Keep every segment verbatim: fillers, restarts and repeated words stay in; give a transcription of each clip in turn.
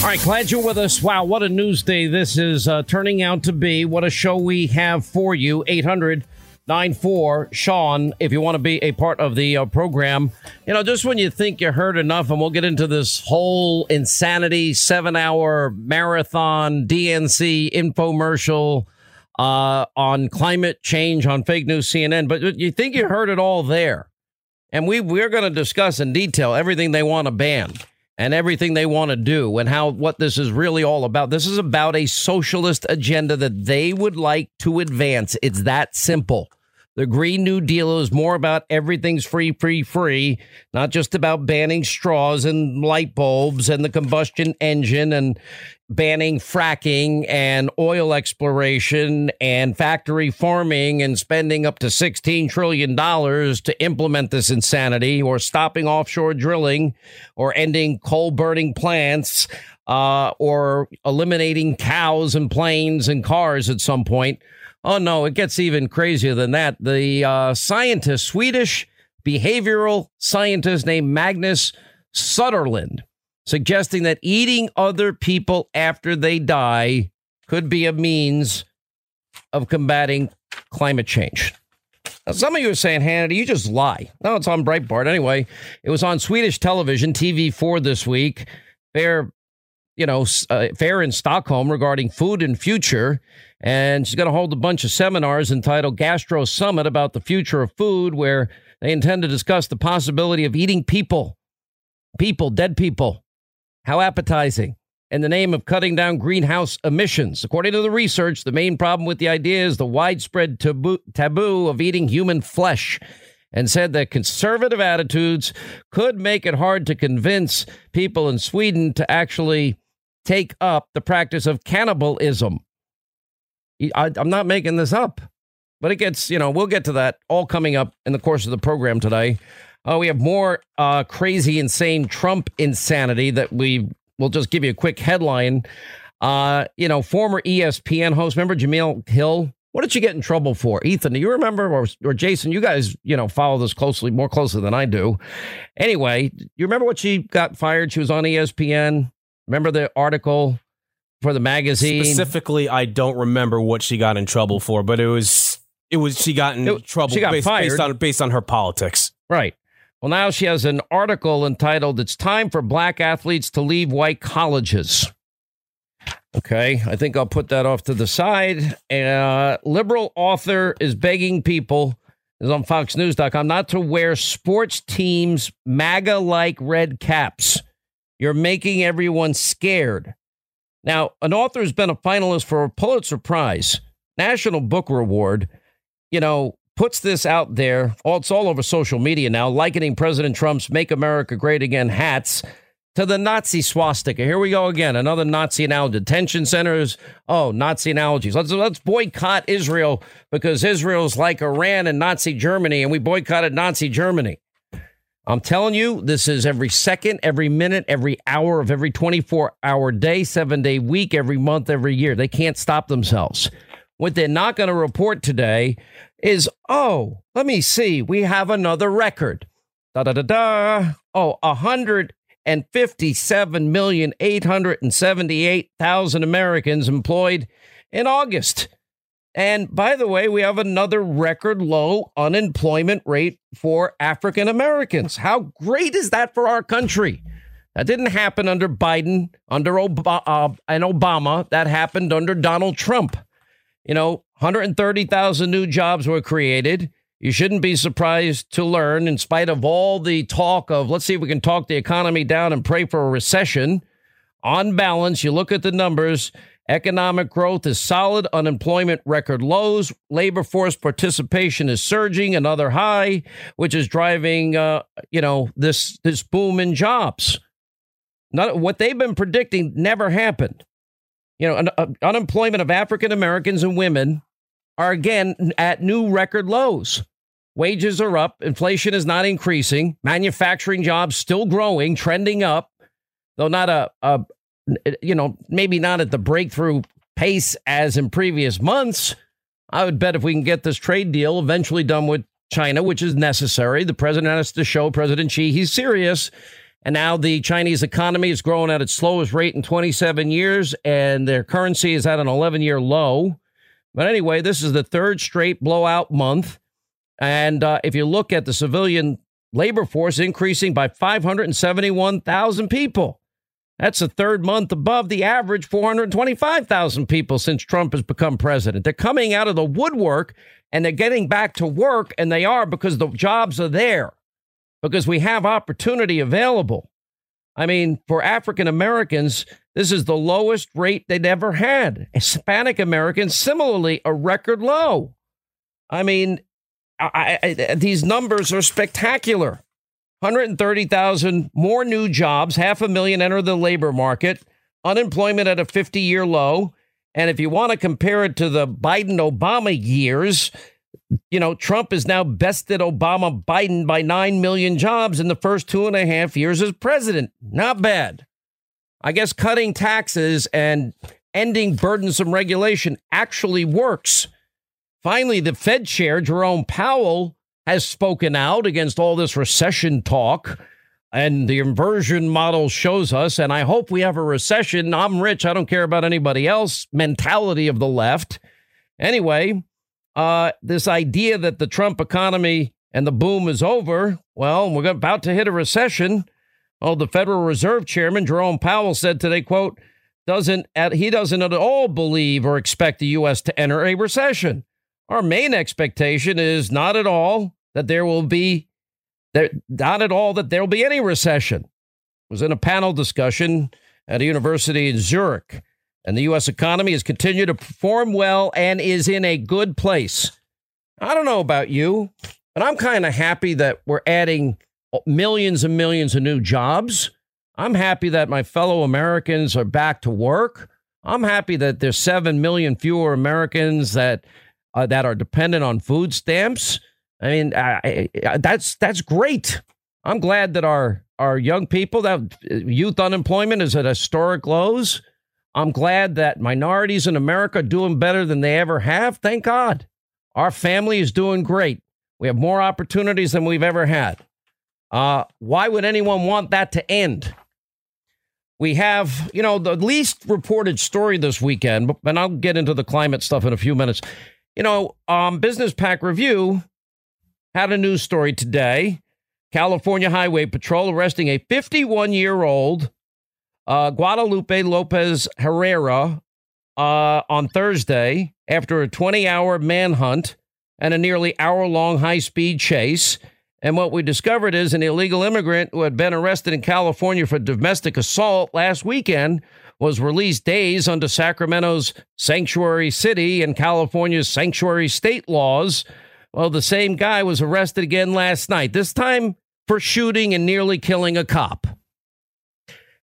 All right, glad you're with us. Wow, what a news day this is uh, turning out to be. What a show we have for you. eight hundred, nine four, Sean, if you want to be a part of the uh, program. You know, just when you think you heard enough, and we'll get into this whole insanity, seven-hour marathon, D N C infomercial uh, on climate change, on fake news, C N N. But you think you heard it all there. And we, we're going to discuss in detail everything they want to ban. And everything they want to do and how what this is really all about. This is about a socialist agenda that they would like to advance. It's that simple. The Green New Deal is more about everything's free, free, free, not just about banning straws and light bulbs and the combustion engine and banning fracking and oil exploration and factory farming and spending up to sixteen trillion dollars to implement this insanity, or stopping offshore drilling, or ending coal burning plants, uh, or eliminating cows and planes and cars at some point. Oh, no, it gets even crazier than that. The uh, scientist, Swedish behavioral scientist named Magnus Sutherland, suggesting that eating other people after they die could be a means of combating climate change. Now, some of you are saying, Hannity, you just lie. No, it's on Breitbart. Anyway, it was on Swedish television, T V four this week. Fair, you know, uh, fair in Stockholm regarding food and future. And she's going to hold a bunch of seminars entitled Gastro Summit about the future of food, where they intend to discuss the possibility of eating people, people, dead people. How appetizing, in the name of cutting down greenhouse emissions. According to the research, the main problem with the idea is the widespread taboo, taboo of eating human flesh, and said that conservative attitudes could make it hard to convince people in Sweden to actually take up the practice of cannibalism. I, I'm not making this up, but it gets, you know, we'll get to that all coming up in the course of the program today. Uh, we have more uh, crazy, insane Trump insanity that we will just give you a quick headline. Uh, you know, former E S P N host, remember Jemele Hill? What did she get in trouble for? Ethan, do you remember? Or, or Jason, you guys, you know, follow this closely, more closely than I do. Anyway, you remember what she got fired? She was on E S P N. Remember the article for the magazine? Specifically, I don't remember what she got in trouble for, but it was it was she got in it, trouble she got based, fired. Based, on, based on her politics. Right. Well, now she has an article entitled "It's Time for Black Athletes to Leave White Colleges." OK, I think I'll put that off to the side. Uh, liberal author is begging people, is on fox news dot com, not to wear sports teams' MAGA like red caps. You're making everyone scared. Now, an author has been a finalist for a Pulitzer Prize, National Book Award, you know, puts this out there. All, it's all over social media now, likening President Trump's Make America Great Again hats to the Nazi swastika. Here we go again. Another Nazi analogy. Detention centers. Oh, Nazi analogies. Let's let's boycott Israel because Israel's like Iran and Nazi Germany, and we boycotted Nazi Germany. I'm telling you, this is every second, every minute, every hour of every twenty-four hour day, seven-day week, every month, every year. They can't stop themselves. What they're not going to report today is, oh, let me see. We have another record. Da-da-da-da. Oh, one hundred fifty-seven million, eight hundred seventy-eight thousand Americans employed in August. And by the way, we have another record low unemployment rate for African Americans. How great is that for our country? That didn't happen under Biden, under Ob- uh, and Obama. That happened under Donald Trump. You know, one hundred thirty thousand new jobs were created. You shouldn't be surprised to learn, in spite of all the talk of, let's see if we can talk the economy down and pray for a recession. On balance, you look at the numbers, economic growth is solid, unemployment record lows, labor force participation is surging, another high, which is driving, uh, you know, this this boom in jobs. Not, what they've been predicting never happened. You know, un- uh, unemployment of African Americans and women are again at new record lows. Wages are up. Inflation is not increasing. Manufacturing jobs still growing, trending up, though not a, a, you know, maybe not at the breakthrough pace as in previous months. I would bet if we can get this trade deal eventually done with China, which is necessary, the president has to show President Xi he's serious. And now the Chinese economy is growing at its slowest rate in twenty-seven years, and their currency is at an eleven year low. But anyway, this is the third straight blowout month. And uh, if you look at the civilian labor force increasing by five hundred seventy-one thousand people, that's the third month above the average four hundred twenty-five thousand people since Trump has become president. They're coming out of the woodwork and they're getting back to work. And they are, because the jobs are there, because we have opportunity available. I mean, for African Americans, this is the lowest rate they'd ever had. Hispanic Americans, similarly, a record low. I mean, I, I, these numbers are spectacular. one hundred thirty thousand more new jobs, half a million enter the labor market, unemployment at a fifty year low. And if you want to compare it to the Biden-Obama years, you know, Trump has now bested Obama Biden by nine million jobs in the first two and a half years as president. Not bad. I guess cutting taxes and ending burdensome regulation actually works. Finally, the Fed chair, Jerome Powell, has spoken out against all this recession talk. And the inversion model shows us, and I hope we have a recession, I'm rich, I don't care about anybody else mentality of the left. Anyway, Uh, this idea that the Trump economy and the boom is over. Well, we're about to hit a recession. Oh, the Federal Reserve Chairman Jerome Powell said today, quote, doesn't at, he doesn't at all believe or expect the U S to enter a recession. Our main expectation is not at all that there will be that not at all that there will be any recession. It was in a panel discussion at a university in Zurich. And the U S economy has continued to perform well and is in a good place. I don't know about you, but I'm kind of happy that we're adding millions and millions of new jobs. I'm happy that my fellow Americans are back to work. I'm happy that there's seven million fewer Americans that uh, that are dependent on food stamps. I mean, I, I, that's that's great. I'm glad that our our young people, that youth unemployment is at historic lows. I'm glad that minorities in America are doing better than they ever have. Thank God. Our family is doing great. We have more opportunities than we've ever had. Uh, why would anyone want that to end? We have, you know, the least reported story this weekend, and I'll get into the climate stuff in a few minutes. You know, um, Business Pack Review had a news story today. California Highway Patrol arresting a fifty-one year old Uh, Guadalupe Lopez Herrera uh, on Thursday after a twenty hour manhunt and a nearly hour long high speed chase. And what we discovered is an illegal immigrant who had been arrested in California for domestic assault last weekend was released days under Sacramento's sanctuary city and California's sanctuary state laws. Well, the same guy was arrested again last night, this time for shooting and nearly killing a cop.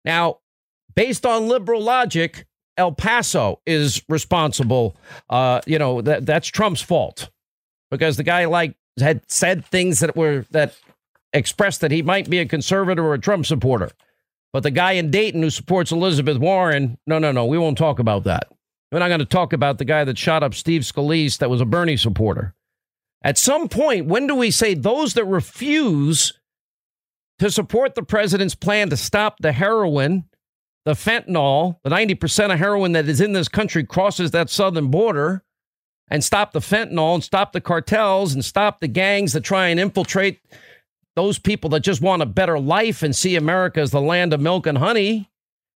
Now, based on liberal logic, El Paso is responsible. Uh, you know, that that's Trump's fault because the guy like had said things that were that expressed that he might be a conservative or a Trump supporter. But the guy in Dayton who supports Elizabeth Warren. No, no, no. We won't talk about that. We're not going to talk about the guy that shot up Steve Scalise that was a Bernie supporter. At some point, when do we say those that refuse to support the president's plan to stop the heroin, the fentanyl, the ninety percent of heroin that is in this country crosses that southern border, and stop the fentanyl and stop the cartels and stop the gangs that try and infiltrate those people that just want a better life and see America as the land of milk and honey.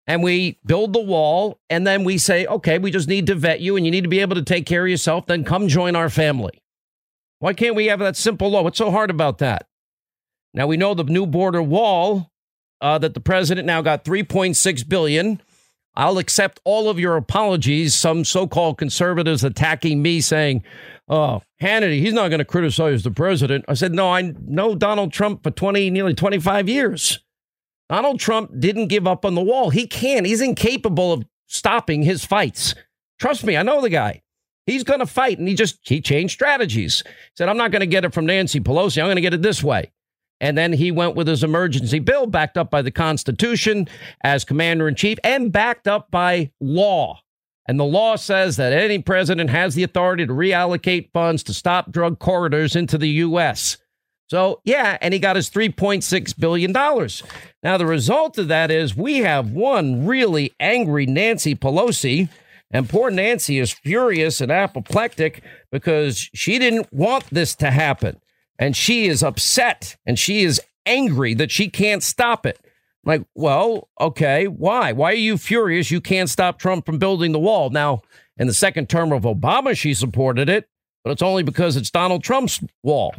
And we build the wall and then we say, OK, we just need to vet you and you need to be able to take care of yourself. Then come join our family. Why can't we have that simple law? What's so hard about that? Now, we know the new border wall uh, that the president now got three point six billion dollars. I'll accept all of your apologies. Some so-called conservatives attacking me saying, oh, Hannity, he's not going to criticize the president. I said, no, I know Donald Trump for twenty, nearly twenty-five years. Donald Trump didn't give up on the wall. He can't. He's incapable of stopping his fights. Trust me, I know the guy. He's going to fight. And he just he changed strategies. He said, I'm not going to get it from Nancy Pelosi. I'm going to get it this way. And then he went with his emergency bill, backed up by the Constitution as commander in chief and backed up by law. And the law says that any president has the authority to reallocate funds to stop drug corridors into the U S. So, yeah, and he got his three point six billion dollars. Now, the result of that is we have one really angry Nancy Pelosi. And poor Nancy is furious and apoplectic because she didn't want this to happen. And she is upset and she is angry that she can't stop it. Like, well, OK, why? Why are you furious? You can't stop Trump from building the wall. Now, in the second term of Obama, she supported it, but it's only because it's Donald Trump's wall.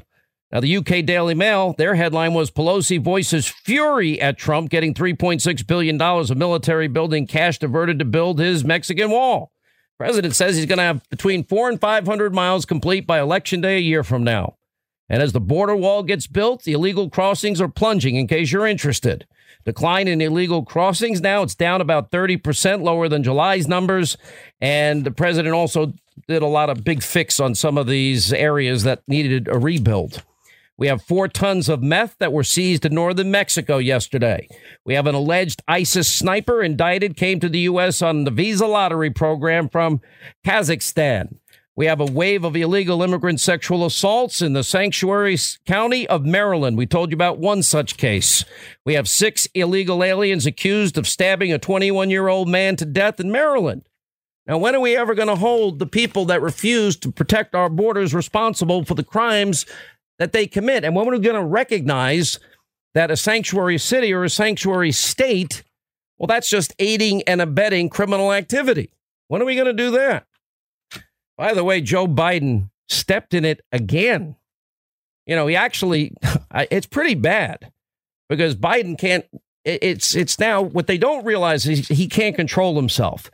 Now, the U K Daily Mail, their headline was Pelosi voices fury at Trump getting three point six billion dollars of military building cash diverted to build his Mexican wall. The president says he's going to have between four and five hundred miles complete by Election Day a year from now. And as the border wall gets built, the illegal crossings are plunging, in case you're interested. Decline in illegal crossings. Now it's down about thirty percent lower than July's numbers. And the president also did a lot of big fix on some of these areas that needed a rebuild. We have four tons of meth that were seized in northern Mexico yesterday. We have an alleged ISIS sniper indicted, came to the U S on the visa lottery program from Kazakhstan. We have a wave of illegal immigrant sexual assaults in the sanctuary county of Maryland. We told you about one such case. We have six illegal aliens accused of stabbing a twenty-one-year-old man to death in Maryland. Now, when are we ever going to hold the people that refuse to protect our borders responsible for the crimes that they commit? And when are we going to recognize that a sanctuary city or a sanctuary state, well, that's just aiding and abetting criminal activity? When are we going to do that? By the way, Joe Biden stepped in it again. You know, he actually it's pretty bad because Biden can't. It's it's now what they don't realize is he can't control himself.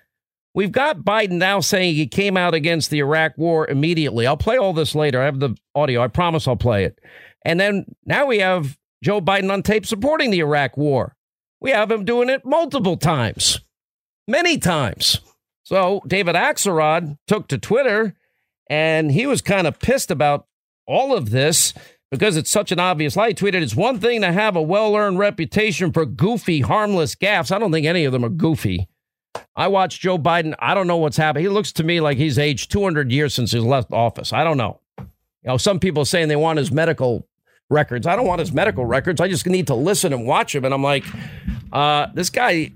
We've got Biden now saying he came out against the Iraq war immediately. I'll play all this later. I have the audio. I promise I'll play it. And then now we have Joe Biden on tape supporting the Iraq war. We have him doing it multiple times, many times. So David Axelrod took to Twitter and he was kind of pissed about all of this because it's such an obvious lie. He tweeted, it's one thing to have a well-earned reputation for goofy, harmless gaffes. I don't think any of them are goofy. I watched Joe Biden. I don't know what's happened. He looks to me like he's aged two hundred years since he's left office. I don't know. You know, some people are saying they want his medical records. I don't want his medical records. I just need to listen and watch him. And I'm like, uh, this guy,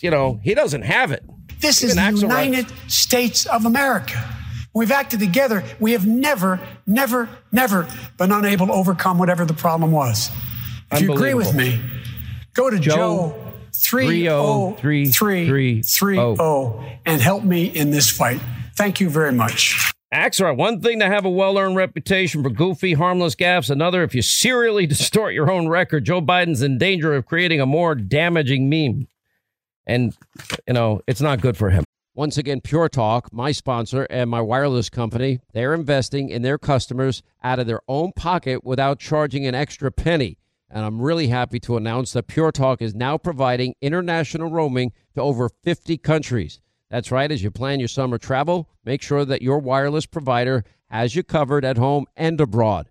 you know, he doesn't have it. This is the United States of America. We've acted together. We have never, never, never been unable to overcome whatever the problem was. If you agree with me, go to Joe three oh three three three oh and help me in this fight. Thank you very much. Axelrod, one thing to have a well-earned reputation for goofy, harmless gaffes. Another, if you serially distort your own record, Joe Biden's in danger of creating a more damaging meme. And, you know, it's not good for him. Once again, Pure Talk, my sponsor and my wireless company, they're investing in their customers out of their own pocket without charging an extra penny. And I'm really happy to announce that Pure Talk is now providing international roaming to over fifty countries. That's right. As you plan your summer travel, make sure that your wireless provider has you covered at home and abroad.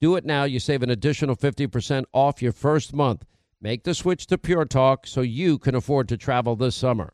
Do it now. You save an additional fifty percent off your first month. Make the switch to Pure Talk so you can afford to travel this summer.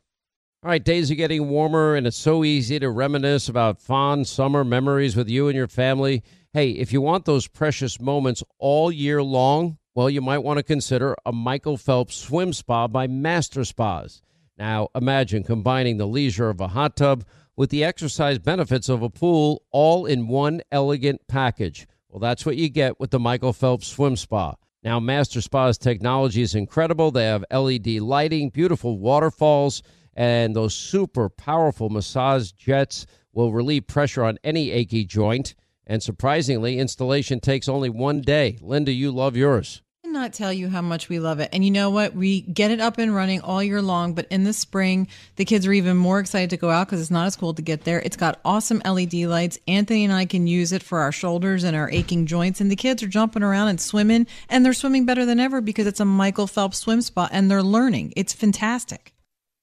All right, days are getting warmer, and it's so easy to reminisce about fond summer memories with you and your family. Hey, if you want those precious moments all year long, well, you might want to consider a Michael Phelps Swim Spa by Master Spas. Now, imagine combining the leisure of a hot tub with the exercise benefits of a pool all in one elegant package. Well, that's what you get with the Michael Phelps Swim Spa. Now, Master Spa's technology is incredible. They have L E D lighting, beautiful waterfalls, and those super powerful massage jets will relieve pressure on any achy joint. And surprisingly, installation takes only one day. Linda, you love yours. I cannot tell you how much we love it. And you know what? We get it up and running all year long. But in the spring, the kids are even more excited to go out because it's not as cold to get there. It's got awesome L E D lights. Anthony and I can use it for our shoulders and our aching joints. And the kids are jumping around and swimming. And they're swimming better than ever because it's a Michael Phelps Swim Spa. And they're learning. It's fantastic.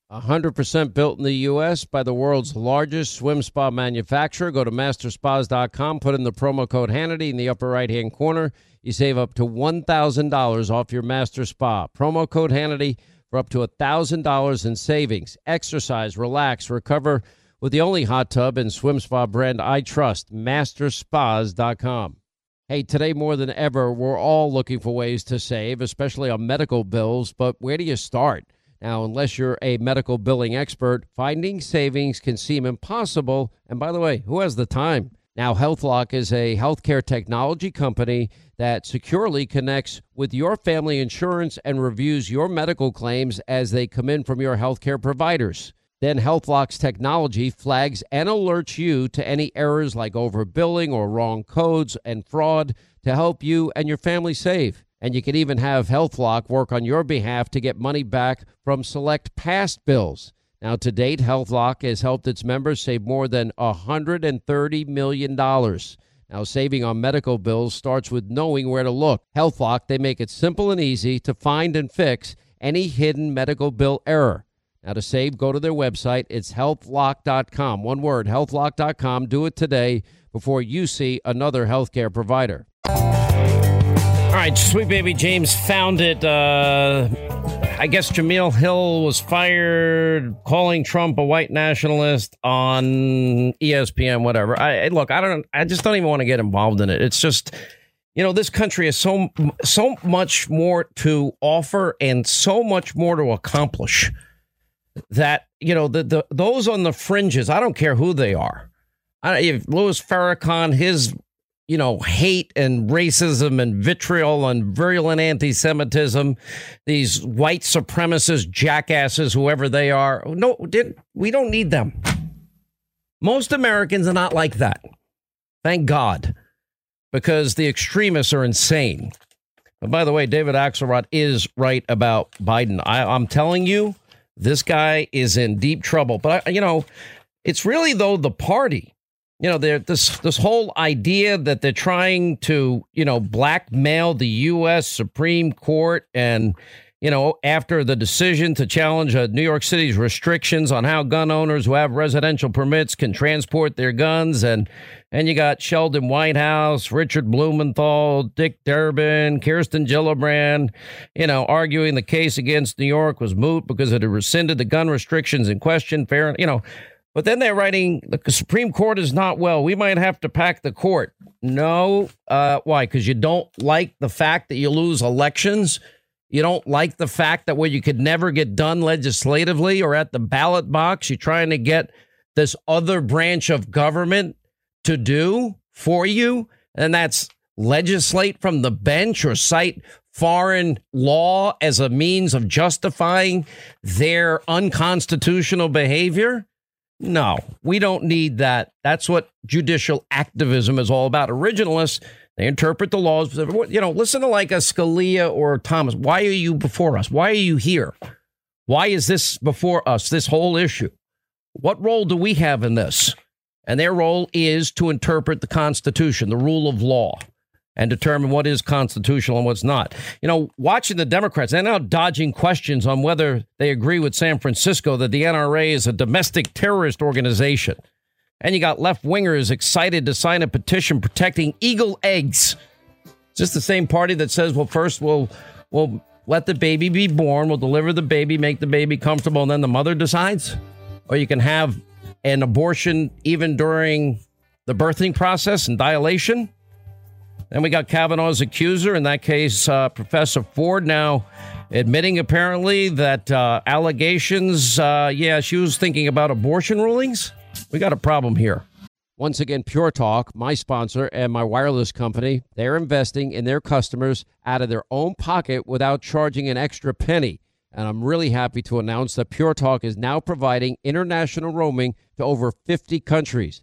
one hundred percent built in the U S by the world's largest swim spa manufacturer. Go to master spas dot com. Put in the promo code Hannity in the upper right-hand corner. You save up to one thousand dollars off your Master Spa. Promo code Hannity for up to one thousand dollars in savings. Exercise, relax, recover with the only hot tub and swim spa brand I trust, master spas dot com. Hey, today more than ever, we're all looking for ways to save, especially on medical bills, but where do you start? Now, unless you're a medical billing expert, finding savings can seem impossible. And by the way, who has the time? Now, HealthLock is a healthcare technology company that securely connects with your family insurance and reviews your medical claims as they come in from your healthcare providers. Then HealthLock's technology flags and alerts you to any errors like overbilling or wrong codes and fraud to help you and your family save. And you can even have HealthLock work on your behalf to get money back from select past bills. Now, to date, HealthLock has helped its members save more than one hundred thirty million dollars. Now, saving on medical bills starts with knowing where to look. HealthLock, they make it simple and easy to find and fix any hidden medical bill error. Now, to save, go to their website. It's health lock dot com. One word, health lock dot com. Do it today before you see another healthcare provider. All right, Sweet Baby James found it. Uh, I guess Jemele Hill was fired, calling Trump a white nationalist on E S P N, whatever. I look, I don't, I just don't even want to get involved in it. It's just, you know, this country is so so much more to offer and so much more to accomplish that, you know, the the those on the fringes, I don't care who they are. I, if Louis Farrakhan, his you know, hate and racism and vitriol and virulent anti-Semitism, these white supremacist jackasses, whoever they are. No, we don't need them. Most Americans are not like that. Thank God, because the extremists are insane. And by the way, David Axelrod is right about Biden. I, I'm telling you, this guy is in deep trouble. But, I, you know, it's really, though, the party. You know, this this whole idea that they're trying to, you know, blackmail the U S. Supreme Court and, you know, after the decision to challenge uh, New York City's restrictions on how gun owners who have residential permits can transport their guns. And and you got Sheldon Whitehouse, Richard Blumenthal, Dick Durbin, Kirsten Gillibrand, you know, arguing the case against New York was moot because it had rescinded the gun restrictions in question. Fair, you know. But then they're writing, the Supreme Court is not well. We might have to pack the court. No. Uh, why? Because you don't like the fact that you lose elections. You don't like the fact that where you could never get done legislatively or at the ballot box, you're trying to get this other branch of government to do for you. And that's legislate from the bench or cite foreign law as a means of justifying their unconstitutional behavior? No, we don't need that. That's what judicial activism is all about. Originalists, they interpret the laws. You know, listen to like a Scalia or Thomas. Why are you before us? Why are you here? Why is this before us, this whole issue? What role do we have in this? And their role is to interpret the Constitution, the rule of law, and determine what is constitutional and what's not. You know, watching the Democrats, they're now dodging questions on whether they agree with San Francisco that the N R A is a domestic terrorist organization. And you got left wingers excited to sign a petition protecting eagle eggs. It's just the same party that says, well, first we'll we'll let the baby be born. We'll deliver the baby, make the baby comfortable. And then the mother decides. Or you can have an abortion even during the birthing process and dilation. Then we got Kavanaugh's accuser, in that case, uh, Professor Ford, now admitting apparently that uh, allegations, uh, yeah, she was thinking about abortion rulings. We got a problem here. Once again, Pure Talk, my sponsor and my wireless company, they're investing in their customers out of their own pocket without charging an extra penny. And I'm really happy to announce that Pure Talk is now providing international roaming to over fifty countries.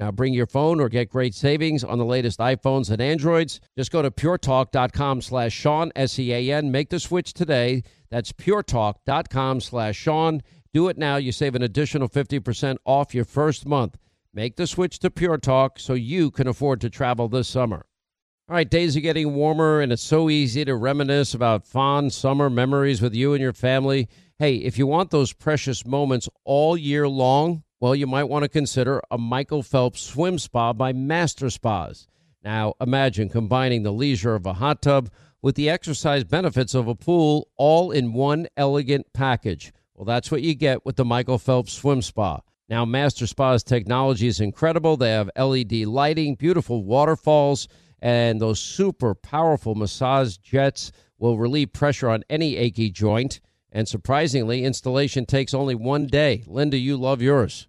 Now bring your phone or get great savings on the latest iPhones and Androids. Just go to puretalk.com slash Sean, S E A N. Make the switch today. That's puretalk.com slash Sean. Do it now. You save an additional fifty percent off your first month. Make the switch to Pure Talk so you can afford to travel this summer. All right, days are getting warmer, and it's so easy to reminisce about fond summer memories with you and your family. Hey, if you want those precious moments all year long, well, you might want to consider a Michael Phelps Swim Spa by Master Spas. Now, imagine combining the leisure of a hot tub with the exercise benefits of a pool all in one elegant package. Well, that's what you get with the Michael Phelps Swim Spa. Now, Master Spa's technology is incredible. They have L E D lighting, beautiful waterfalls, and those super powerful massage jets will relieve pressure on any achy joint. And surprisingly, installation takes only one day. Linda, you love yours.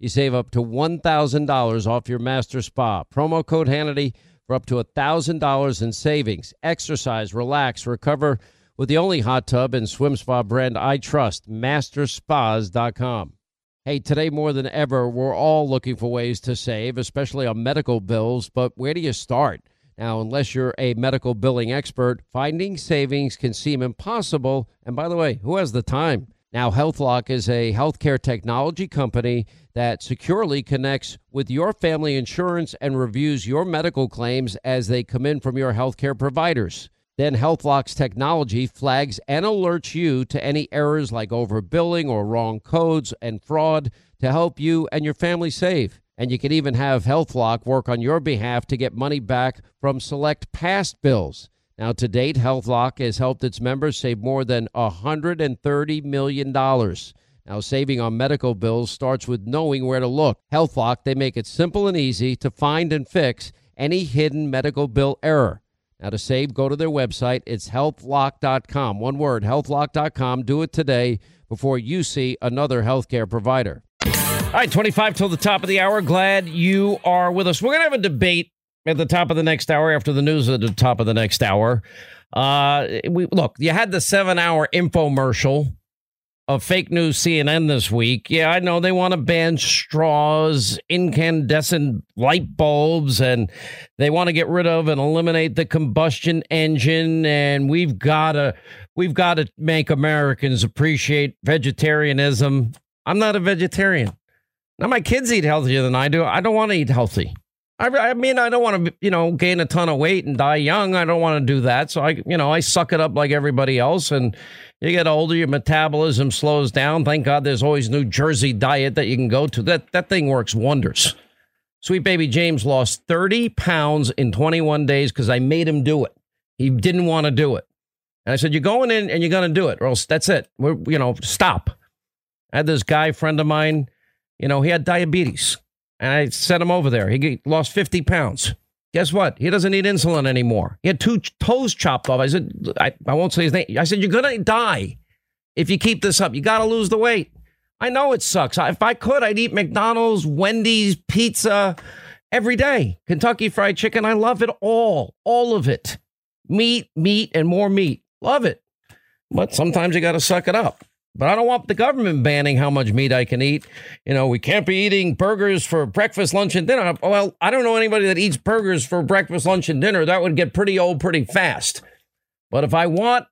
You save up to one thousand dollars off your Master Spa. Promo code Hannity for up to one thousand dollars in savings. Exercise, relax, recover with the only hot tub and swim spa brand I trust, master spas dot com. Hey, today more than ever, we're all looking for ways to save, especially on medical bills, but where do you start? Now, unless you're a medical billing expert, finding savings can seem impossible. And by the way, who has the time? Now, HealthLock is a healthcare technology company that securely connects with your family insurance and reviews your medical claims as they come in from your healthcare providers. Then HealthLock's technology flags and alerts you to any errors like overbilling or wrong codes and fraud to help you and your family save. And you can even have HealthLock work on your behalf to get money back from select past bills. Now, to date, HealthLock has helped its members save more than one hundred thirty million dollars. Now, saving on medical bills starts with knowing where to look. HealthLock, they make it simple and easy to find and fix any hidden medical bill error. Now, to save, go to their website. It's health lock dot com. One word, health lock dot com. Do it today before you see another healthcare provider. All right, twenty-five till the top of the hour. Glad you are with us. We're going to have a debate at the top of the next hour after the news at the top of the next hour. Uh, we, look, you had the seven hour infomercial of fake news C N N this week. Yeah, I know they want to ban straws, incandescent light bulbs, and they want to get rid of and eliminate the combustion engine. And we've got to we've got to make Americans appreciate vegetarianism. I'm not a vegetarian. Now, my kids eat healthier than I do. I don't want to eat healthy. I, I mean, I don't want to, you know, gain a ton of weight and die young. I don't want to do that. So, I, you know, I suck it up like everybody else. And you get older, your metabolism slows down. Thank God there's always New Jersey diet that you can go to. That that thing works wonders. Sweet baby James lost thirty pounds in twenty-one days because I made him do it. He didn't want to do it. And I said, you're going in and you're going to do it, or else that's it. We're, you know, stop. I had this guy friend of mine, you know, he had diabetes. And I sent him over there. He lost fifty pounds. Guess what? He doesn't need insulin anymore. He had two toes chopped off. I said, I, I won't say his name. I said, you're going to die if you keep this up. You got to lose the weight. I know it sucks. If I could, I'd eat McDonald's, Wendy's, pizza every day. Kentucky Fried Chicken. I love it all. All of it. Meat, meat, and more meat. Love it. But sometimes you got to suck it up. But I don't want the government banning how much meat I can eat. You know, we can't be eating burgers for breakfast, lunch, and dinner. Well, I don't know anybody that eats burgers for breakfast, lunch, and dinner. That would get pretty old pretty fast. But if I want,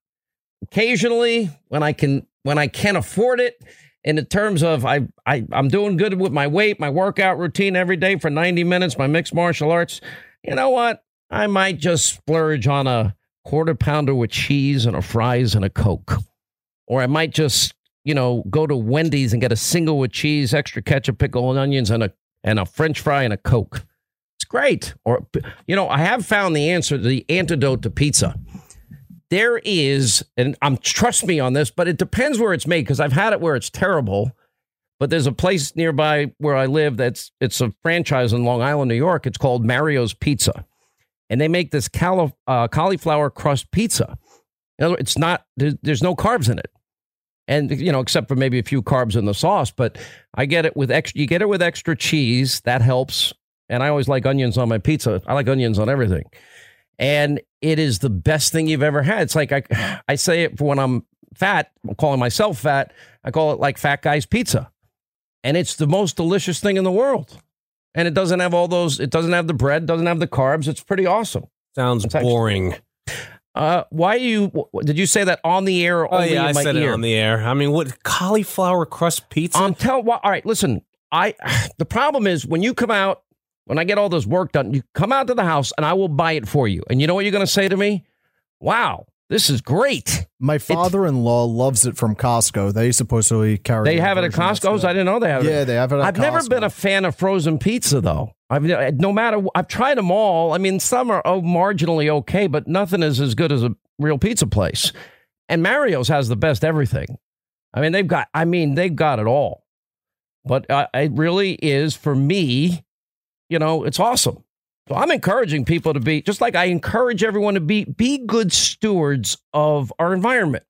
occasionally, when I can when I can afford it, in the terms of I, I, I'm doing good with my weight, my workout routine every day for ninety minutes, my mixed martial arts, you know what? I might just splurge on a quarter pounder with cheese and a fries and a Coke. Or I might just, you know, go to Wendy's and get a single with cheese, extra ketchup, pickle, and onions, and a and a French fry and a Coke. It's great. Or, you know, I have found the answer, the antidote to pizza. There is, and I'm trust me on this, but it depends where it's made, because I've had it where it's terrible. But there's a place nearby where I live that's it's a franchise in Long Island, New York. It's called Mario's Pizza, and they make this cali- uh, cauliflower crust pizza. It's not there's no carbs in it. And, you know, except for maybe a few carbs in the sauce. But I get it with extra. You get it with extra cheese. That helps. And I always like onions on my pizza. I like onions on everything. And it is the best thing you've ever had. It's like I, I say it for when I'm fat, I'm calling myself fat. I call it like fat guy's pizza. And it's the most delicious thing in the world. And it doesn't have all those. It doesn't have the bread, doesn't have the carbs. It's pretty awesome. Sounds it's boring. Actually, Uh, why you did you say that on the air? Or only oh, yeah, in I my said ear? It on the air. I mean, what cauliflower crust pizza? I'm telling. Well, all right, listen. I the problem is when you come out, when I get all this work done, you come out to the house and I will buy it for you. And you know what you're going to say to me? Wow, this is great. My father-in-law it, loves it from Costco. They supposedly carry. They have it at Costco's. I didn't know they have it. Yeah, they have it. At I've Costco. Never been a fan of frozen pizza though. I've no matter I've tried them all. I mean, some are oh, marginally okay, but nothing is as good as a real pizza place. And Mario's has the best everything. I mean, they've got I mean, they've got it all. But uh, it really is for me, you know, it's awesome. So I'm encouraging people to be just like I encourage everyone to be be good stewards of our environment.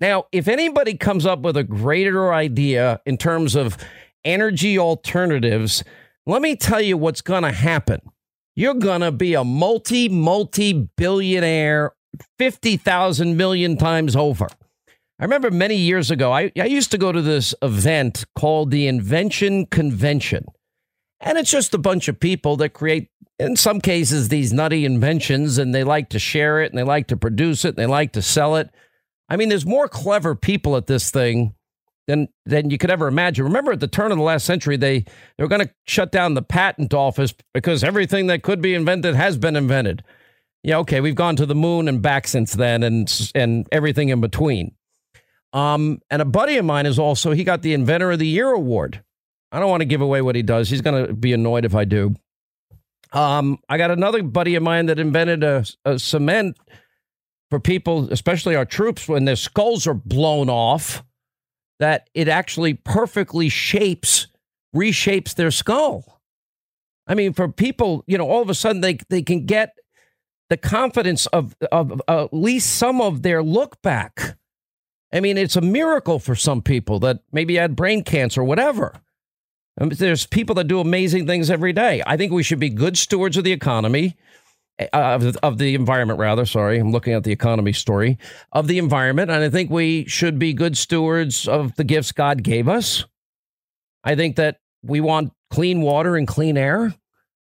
Now, if anybody comes up with a greater idea in terms of energy alternatives, let me tell you what's going to happen. You're going to be a multi, multi-billionaire fifty thousand million times over. I remember many years ago, I, I used to go to this event called the Invention Convention. And it's just a bunch of people that create, in some cases, these nutty inventions, and they like to share it, and they like to produce it, and they like to sell it. I mean, there's more clever people at this thing Than, than you could ever imagine. Remember, at the turn of the last century, they, they were going to shut down the patent office because everything that could be invented has been invented. Yeah, okay, we've gone to the moon and back since then and and everything in between. Um, and a buddy of mine is also, he got the Inventor of the Year award. I don't want to give away what he does. He's going to be annoyed if I do. Um, I got another buddy of mine that invented a, a cement for people, especially our troops, when their skulls are blown off, that it actually perfectly shapes, reshapes their skull. I mean, for people, you know, all of a sudden they, they can get the confidence of, of uh, at least some of their look back. I mean, it's a miracle for some people that maybe had brain cancer, whatever. I mean, there's people that do amazing things every day. I think we should be good stewards of the economy. Of, of the environment, rather. Sorry, I'm looking at the economy story of the environment. And I think we should be good stewards of the gifts God gave us. I think that we want clean water and clean air.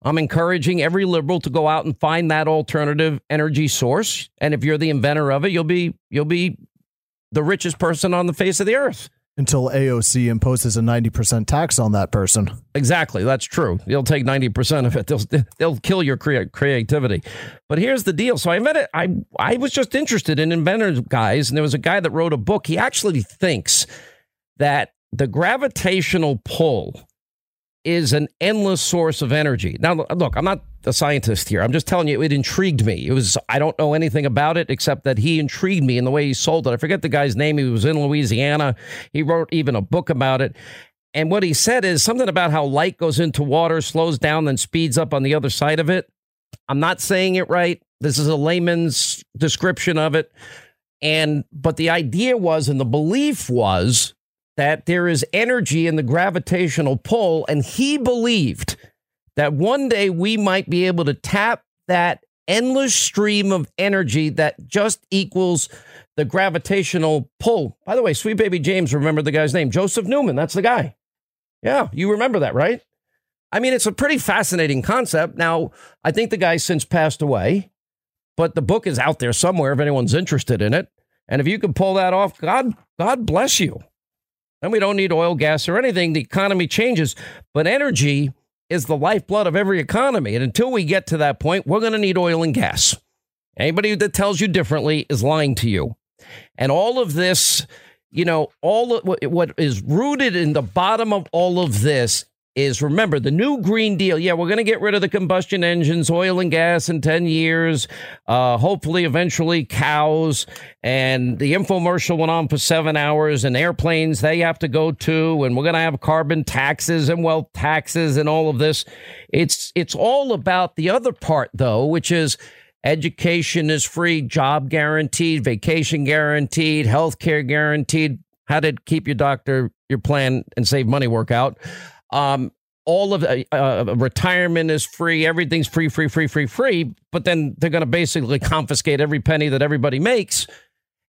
I'm encouraging every liberal to go out and find that alternative energy source. And if you're the inventor of it, you'll be you'll be the richest person on the face of the earth. Until A O C imposes a ninety percent tax on that person. Exactly. That's true. They'll take ninety percent of it. They'll they'll kill your crea- creativity. But here's the deal. So I met it. I I was just interested in inventors, guys. And there was a guy that wrote a book. He actually thinks that the gravitational pull is an endless source of energy. Now, look, I'm not a scientist here. I'm just telling you, it intrigued me. It was, I don't know anything about it except that he intrigued me in the way he sold it. I forget the guy's name. He was in Louisiana. He wrote even a book about it. And what he said is something about how light goes into water, slows down, then speeds up on the other side of it. I'm not saying it right. This is a layman's description of it. And, but the idea was, and the belief was, that there is energy in the gravitational pull. And he believed that one day we might be able to tap that endless stream of energy that just equals the gravitational pull. By the way, Sweet Baby James, remember the guy's name, Joseph Newman. That's the guy. Yeah, you remember that, right? I mean, it's a pretty fascinating concept. Now, I think the guy's since passed away, but the book is out there somewhere if anyone's interested in it. And if you can pull that off, God, God bless you. And we don't need oil, gas, or anything. The economy changes, but energy is the lifeblood of every economy. And until we get to that point, we're going to need oil and gas. Anybody that tells you differently is lying to you. And all of this, you know, all of what is rooted in the bottom of all of this is, remember, the new Green Deal. Yeah, we're going to get rid of the combustion engines, oil and gas in ten years, uh, hopefully eventually cows. And the infomercial went on for seven hours and airplanes they have to go to. And we're going to have carbon taxes and wealth taxes and all of this. It's it's all about the other part, though, which is education is free, job guaranteed, vacation guaranteed, health care guaranteed. How to keep your doctor, your plan and save money work out. Um, all of uh, uh, retirement is free. Everything's free, free, free, free, free. But then they're going to basically confiscate every penny that everybody makes.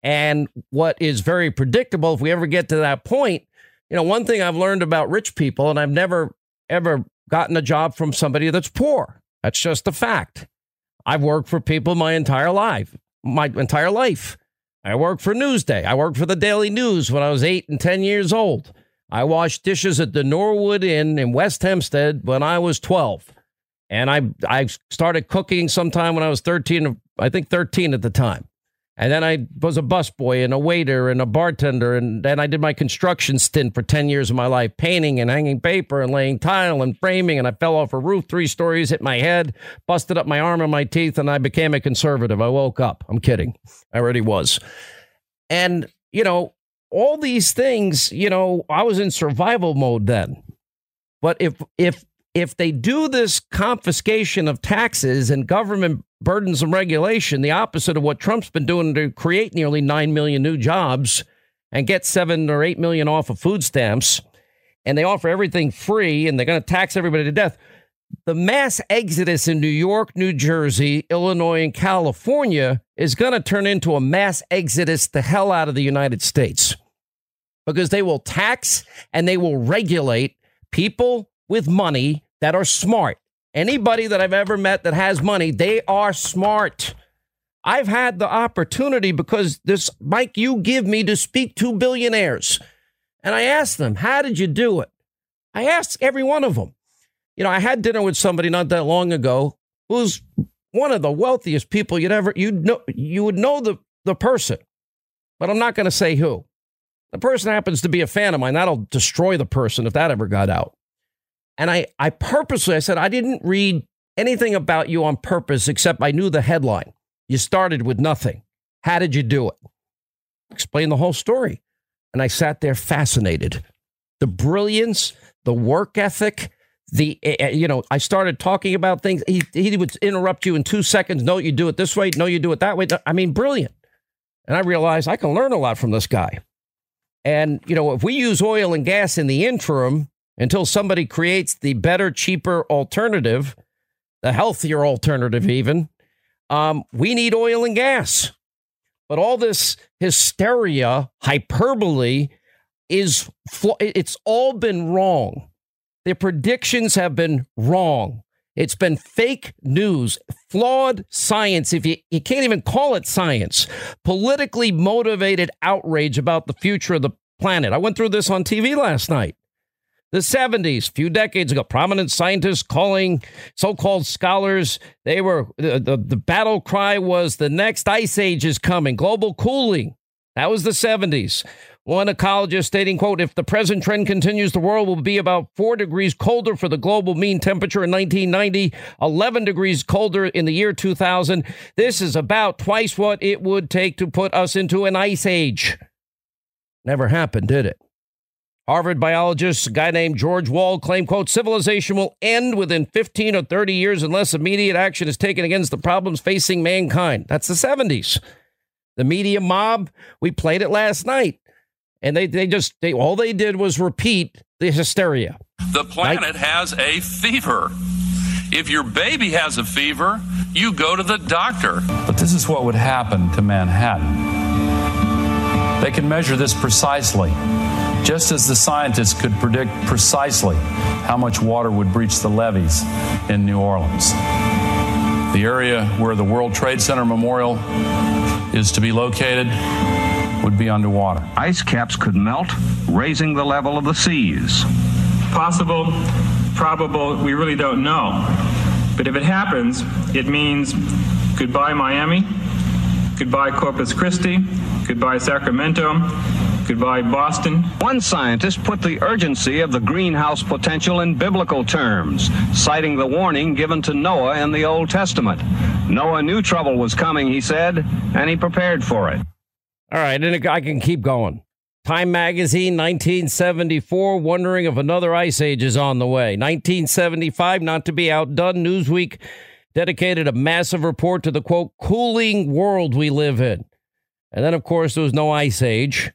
And what is very predictable, if we ever get to that point, you know, one thing I've learned about rich people, and I've never, ever gotten a job from somebody that's poor. That's just a fact. I've worked for people my entire life, my entire life. I worked for Newsday. I worked for the Daily News when I was eight and ten years old. I washed dishes at the Norwood Inn in West Hempstead when I was twelve. And I I started cooking sometime when I was thirteen, I think thirteen at the time. And then I was a busboy and a waiter and a bartender. And then I did my construction stint for ten years of my life, painting and hanging paper and laying tile and framing. And I fell off a roof three stories, hit my head, busted up my arm and my teeth, and I became a conservative. I woke up. I'm kidding. I already was. And, you know, all these things, you know, I was in survival mode then. But if if if they do this confiscation of taxes and government burdens and regulation, the opposite of what Trump's been doing to create nearly nine million new jobs and get seven or eight million off of food stamps, and they offer everything free and they're going to tax everybody to death. The mass exodus in New York, New Jersey, Illinois, and California is going to turn into a mass exodus the hell out of the United States, because they will tax and they will regulate people with money that are smart. Anybody that I've ever met that has money, they are smart. I've had the opportunity, because this mic you give me, to speak to billionaires. And I asked them, how did you do it? I asked every one of them. You know, I had dinner with somebody not that long ago who's one of the wealthiest people you'd ever, you'd know, you would know the, the person, but I'm not going to say who. The person happens to be a fan of mine. That'll destroy the person if that ever got out. And I, I purposely, I said, I didn't read anything about you on purpose, except I knew the headline. You started with nothing. How did you do it? Explain the whole story. And I sat there fascinated. The brilliance, the work ethic, The, you know, I started talking about things. He, he would interrupt you in two seconds. No, you do it this way. No, you do it that way. I mean, brilliant. And I realized I can learn a lot from this guy. And, you know, if we use oil and gas in the interim until somebody creates the better, cheaper alternative, the healthier alternative, even, Um, we need oil and gas. But all this hysteria, hyperbole, is fl- it's all been wrong. Their predictions have been wrong. It's been fake news, flawed science. If you, you can't even call it science, politically motivated outrage about the future of the planet. I went through this on T V last night. The seventies, a few decades ago, prominent scientists calling so-called scholars. They were the, the, the battle cry was the next ice age is coming. Global cooling. That was the seventies. One ecologist stating, quote, if the present trend continues, the world will be about four degrees colder for the global mean temperature in nineteen ninety, eleven degrees colder in the year two thousand. This is about twice what it would take to put us into an ice age. Never happened, did it? Harvard biologist, a guy named George Wall, claimed, quote, civilization will end within fifteen or thirty years unless immediate action is taken against the problems facing mankind. That's the seventies. The media mob, we played it last night. And they, they just, they all they did was repeat the hysteria. The planet I, has a fever. If your baby has a fever, you go to the doctor. But this is what would happen to Manhattan. They can measure this precisely, just as the scientists could predict precisely how much water would breach the levees in New Orleans. The area where the World Trade Center Memorial is to be located would be underwater. Ice caps could melt, raising the level of the seas. Possible, probable, we really don't know. But if it happens, it means goodbye Miami, goodbye Corpus Christi, goodbye Sacramento, goodbye Boston. One scientist put the urgency of the greenhouse potential in biblical terms, citing the warning given to Noah in the Old Testament. Noah knew trouble was coming, he said, and he prepared for it. All right, and I can keep going. Time magazine, nineteen seventy-four, wondering if another ice age is on the way. nineteen seventy-five, not to be outdone, Newsweek dedicated a massive report to the, quote, cooling world we live in. And then, of course, there was no ice age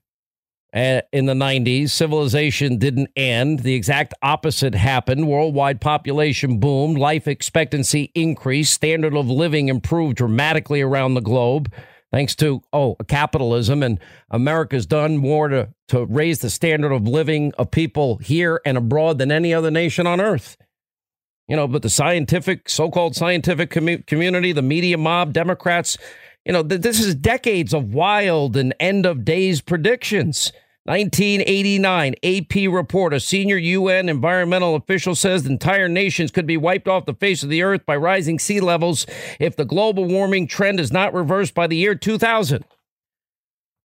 in the nineties. Civilization didn't end. The exact opposite happened. Worldwide population boomed. Life expectancy increased. Standard of living improved dramatically around the globe. Thanks to, oh, capitalism, and America's done more to, to raise the standard of living of people here and abroad than any other nation on earth. You know, but the scientific, so-called scientific com- community, the media mob, Democrats, you know, th- this is decades of wild and end of days predictions. nineteen eighty-nine, A P report, a senior U N environmental official says entire nations could be wiped off the face of the earth by rising sea levels if the global warming trend is not reversed by the year two thousand.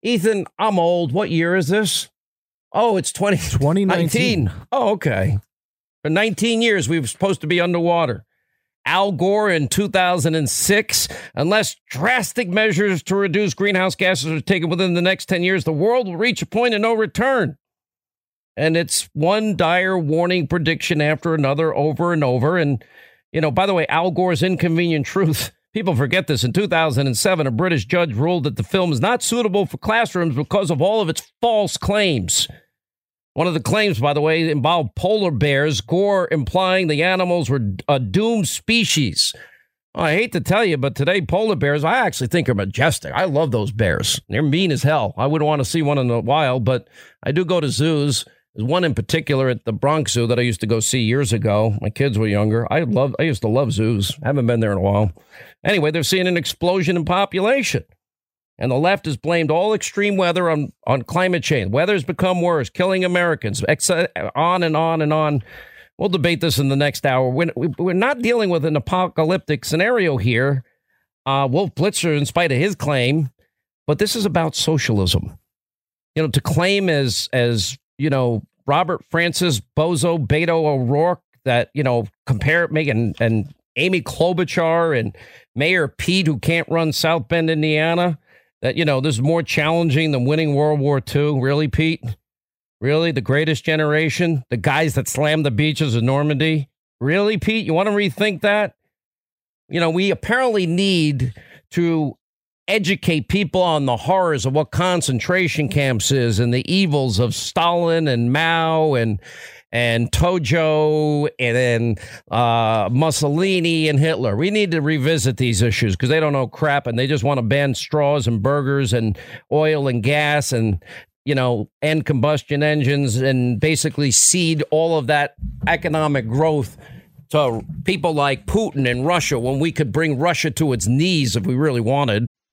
Ethan, I'm old. What year is this? Oh, it's twenty nineteen. Oh, okay. For nineteen years, we were supposed to be underwater. Al Gore in two thousand six, unless drastic measures to reduce greenhouse gases are taken within the next ten years, the world will reach a point of no return. And it's one dire warning prediction after another, over and over. And, you know, by the way, Al Gore's Inconvenient Truth. People forget this. In two thousand seven, a British judge ruled that the film is not suitable for classrooms because of all of its false claims. One of the claims, by the way, involved polar bears, Gore implying the animals were a doomed species. Well, I hate to tell you, but today polar bears, I actually think are majestic. I love those bears. They're mean as hell. I wouldn't want to see one in the wild, but I do go to zoos. There's one in particular at the Bronx Zoo that I used to go see years ago. My kids were younger. I love. I used to love zoos. I haven't been there in a while. Anyway, they're seeing an explosion in population. And the left has blamed all extreme weather on, on climate change. Weather's become worse, killing Americans, ex- on and on and on. We'll debate this in the next hour. We're, we're not dealing with an apocalyptic scenario here. Uh, Wolf Blitzer, in spite of his claim, but this is about socialism. You know, to claim as, as you know, Robert Francis, Bozo, Beto O'Rourke, that, you know, compare, make and, and Amy Klobuchar and Mayor Pete, who can't run South Bend, Indiana, that, you know, this is more challenging than winning World War Two. Really, Pete? Really? The greatest generation? The guys that slammed the beaches of Normandy? Really, Pete? You want to rethink that? You know, we apparently need to educate people on the horrors of what concentration camps is and the evils of Stalin and Mao and and Tojo and then uh, Mussolini and Hitler. We need to revisit these issues because they don't know crap and they just want to ban straws and burgers and oil and gas and, you know, end combustion engines and basically seed all of that economic growth to people like Putin and Russia when we could bring Russia to its knees if we really wanted.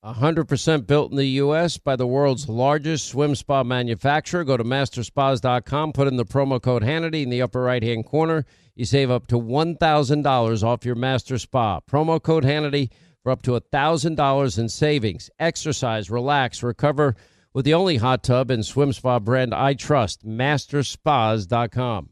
one hundred percent built in the U S by the world's largest swim spa manufacturer. Go to master spas dot com, put in the promo code Hannity in the upper right-hand corner. You save up to one thousand dollars off your Master Spa. Promo code Hannity for up to one thousand dollars in savings. Exercise, relax, recover with the only hot tub and swim spa brand I trust, master spas dot com.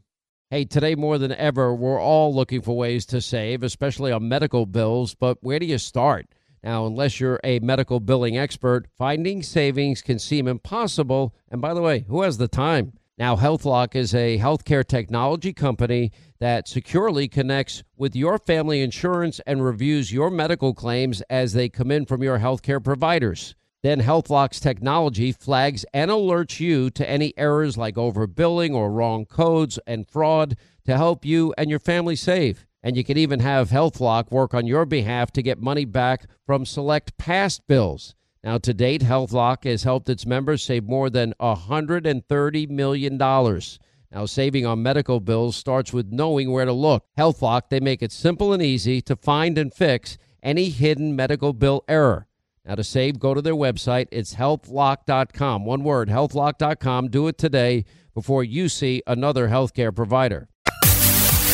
Hey, today more than ever, we're all looking for ways to save, especially on medical bills, but where do you start? Now, unless you're a medical billing expert, finding savings can seem impossible. And by the way, who has the time? Now, HealthLock is a healthcare technology company that securely connects with your family insurance and reviews your medical claims as they come in from your healthcare providers. Then HealthLock's technology flags and alerts you to any errors like overbilling or wrong codes and fraud to help you and your family save. And you can even have HealthLock work on your behalf to get money back from select past bills. Now, to date, HealthLock has helped its members save more than one hundred thirty million dollars. Now, saving on medical bills starts with knowing where to look. HealthLock, they make it simple and easy to find and fix any hidden medical bill error. Now, to save, go to their website. It's health lock dot com. One word, health lock dot com. Do it today before you see another healthcare provider.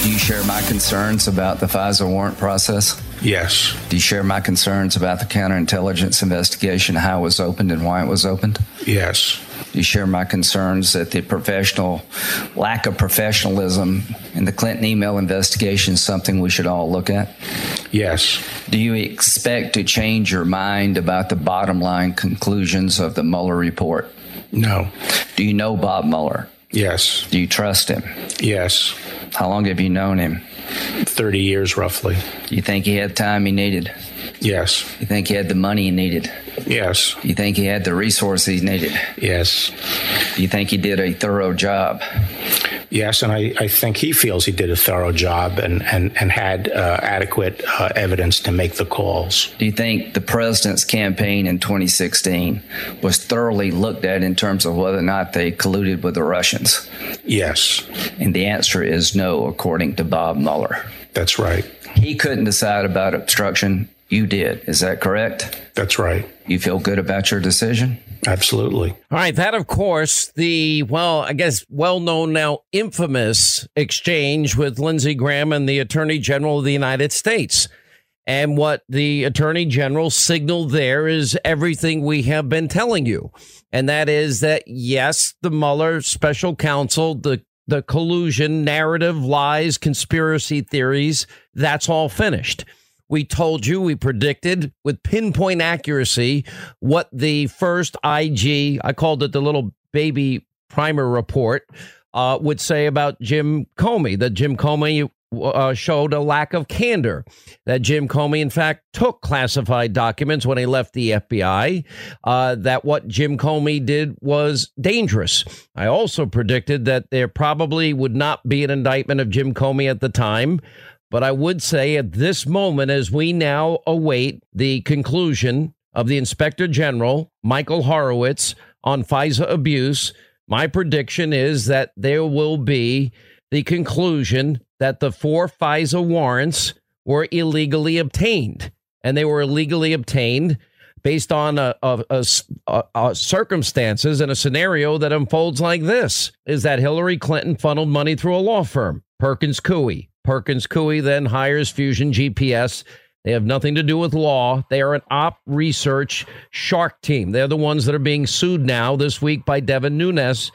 Do you share my concerns about the FISA warrant process? Yes. Do you share my concerns about the counterintelligence investigation, how it was opened and why it was opened? Yes. Do you share my concerns that the professional lack of professionalism in the Clinton email investigation is something we should all look at? Yes. Do you expect to change your mind about the bottom line conclusions of the Mueller report? No. Do you know Bob Mueller? Yes. Do you trust him? Yes. How long have you known him? thirty years, roughly. Do you think he had the time he needed? Yes. Do you think he had the money he needed? Yes. Do you think he had the resources he needed? Yes. Do you think he did a thorough job? Yes, and I, I think he feels he did a thorough job and, and, and had uh, adequate uh, evidence to make the calls. Do you think the president's campaign in twenty sixteen was thoroughly looked at in terms of whether or not they colluded with the Russians? Yes. And the answer is no, according to Bob Mueller. That's right. He couldn't decide about obstruction. You did. Is that correct? That's right. You feel good about your decision? Absolutely. All right. That, of course, the, well, I guess, well-known now infamous exchange with Lindsey Graham and the Attorney General of the United States. And what the Attorney General signaled there is everything we have been telling you. And that is that, yes, the Mueller special counsel, the the collusion, narrative, lies, conspiracy theories, that's all finished. We told you, we predicted with pinpoint accuracy what the first I G, I called it the little baby primer report, uh, would say about Jim Comey, that Jim Comey uh, showed a lack of candor, that Jim Comey, in fact, took classified documents when he left the F B I, uh, that what Jim Comey did was dangerous. I also predicted that there probably would not be an indictment of Jim Comey at the time. But I would say at this moment, as we now await the conclusion of the Inspector General, Michael Horowitz, on FISA abuse, my prediction is that there will be the conclusion that the four FISA warrants were illegally obtained. And they were illegally obtained based on a, a, a, a, a circumstances and a scenario that unfolds like this, is that Hillary Clinton funneled money through a law firm, Perkins Coie. Perkins Coie then hires Fusion G P S. They have nothing to do with law. They are an op research shark team. They're the ones that are being sued now this week by Devin Nunes,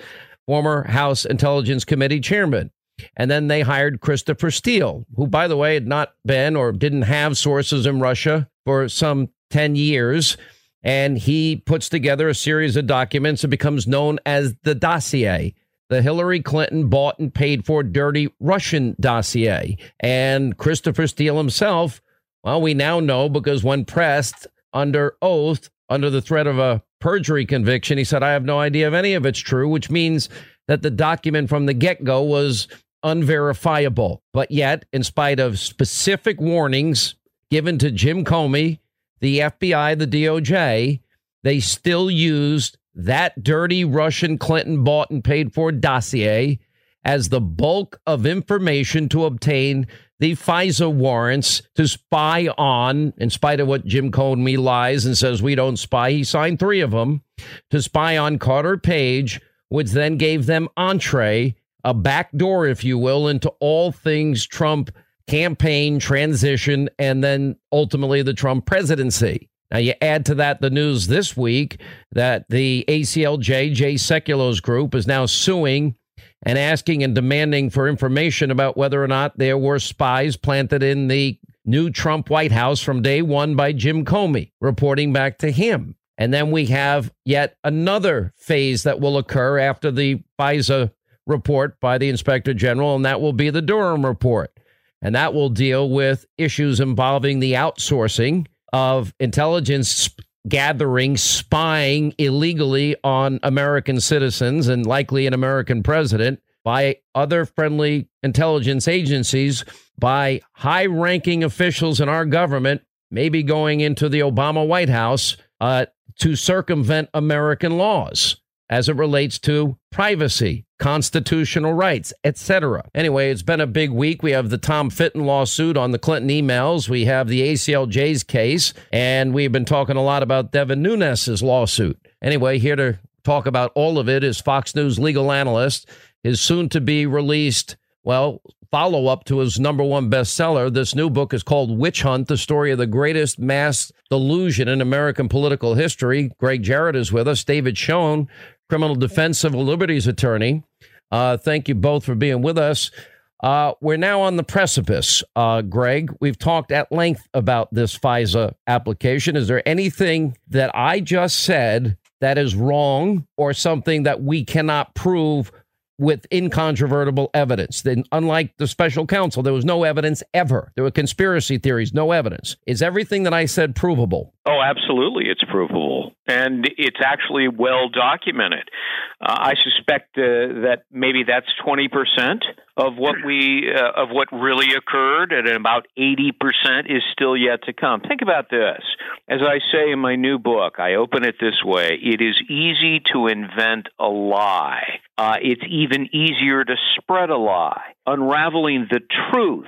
former House Intelligence Committee chairman. And then they hired Christopher Steele, who, by the way, had not been or didn't have sources in Russia for some ten years. And he puts together a series of documents that becomes known as the dossier. The Hillary Clinton bought and paid for dirty Russian dossier. And Christopher Steele himself, well, we now know, because when pressed under oath, under the threat of a perjury conviction, he said, I have no idea if any of it's true, which means that the document from the get-go was unverifiable. But yet, in spite of specific warnings given to Jim Comey, the F B I, the D O J, they still used that dirty Russian Clinton bought and paid for dossier as the bulk of information to obtain the FISA warrants to spy on, in spite of what Jim Comey lies and says we don't spy. He signed three of them to spy on Carter Page, which then gave them entree, a back door, if you will, into all things Trump campaign, transition, and then ultimately the Trump presidency. Now, you add to that the news this week that the A C L J, Jay Sekulo's group, is now suing and asking and demanding for information about whether or not there were spies planted in the new Trump White House from day one by Jim Comey, reporting back to him. And then we have yet another phase that will occur after the FISA report by the Inspector General, and that will be the Durham report. And that will deal with issues involving the outsourcing of intelligence gathering, spying illegally on American citizens and likely an American president by other friendly intelligence agencies, by high-ranking officials in our government, maybe going into the Obama White House uh, to circumvent American laws as it relates to privacy, constitutional rights, et cetera. Anyway, it's been a big week. We have the Tom Fitton lawsuit on the Clinton emails. We have the A C L J's case. And we've been talking a lot about Devin Nunes' lawsuit. Anyway, here to talk about all of it is Fox News legal analyst, his soon-to-be-released, well, follow-up to his number one bestseller. This new book is called Witch Hunt, the story of the greatest mass delusion in American political history. Greg Jarrett is with us. David Schoen, criminal defense civil liberties attorney. Uh, thank you both for being with us. Uh, we're now on the precipice, uh, Greg. We've talked at length about this FISA application. Is there anything that I just said that is wrong or something that we cannot prove with incontrovertible evidence? Then, unlike the special counsel, there was no evidence ever. There were conspiracy theories, no evidence. Is everything that I said provable? Oh, absolutely. It's provable. And it's actually well documented. Uh, I suspect uh, that maybe that's twenty percent of what we uh, of what really occurred, and about eighty percent is still yet to come. Think about this. As I say in my new book, I open it this way: it is easy to invent a lie. Uh, it's even easier to spread a lie. Unraveling the truth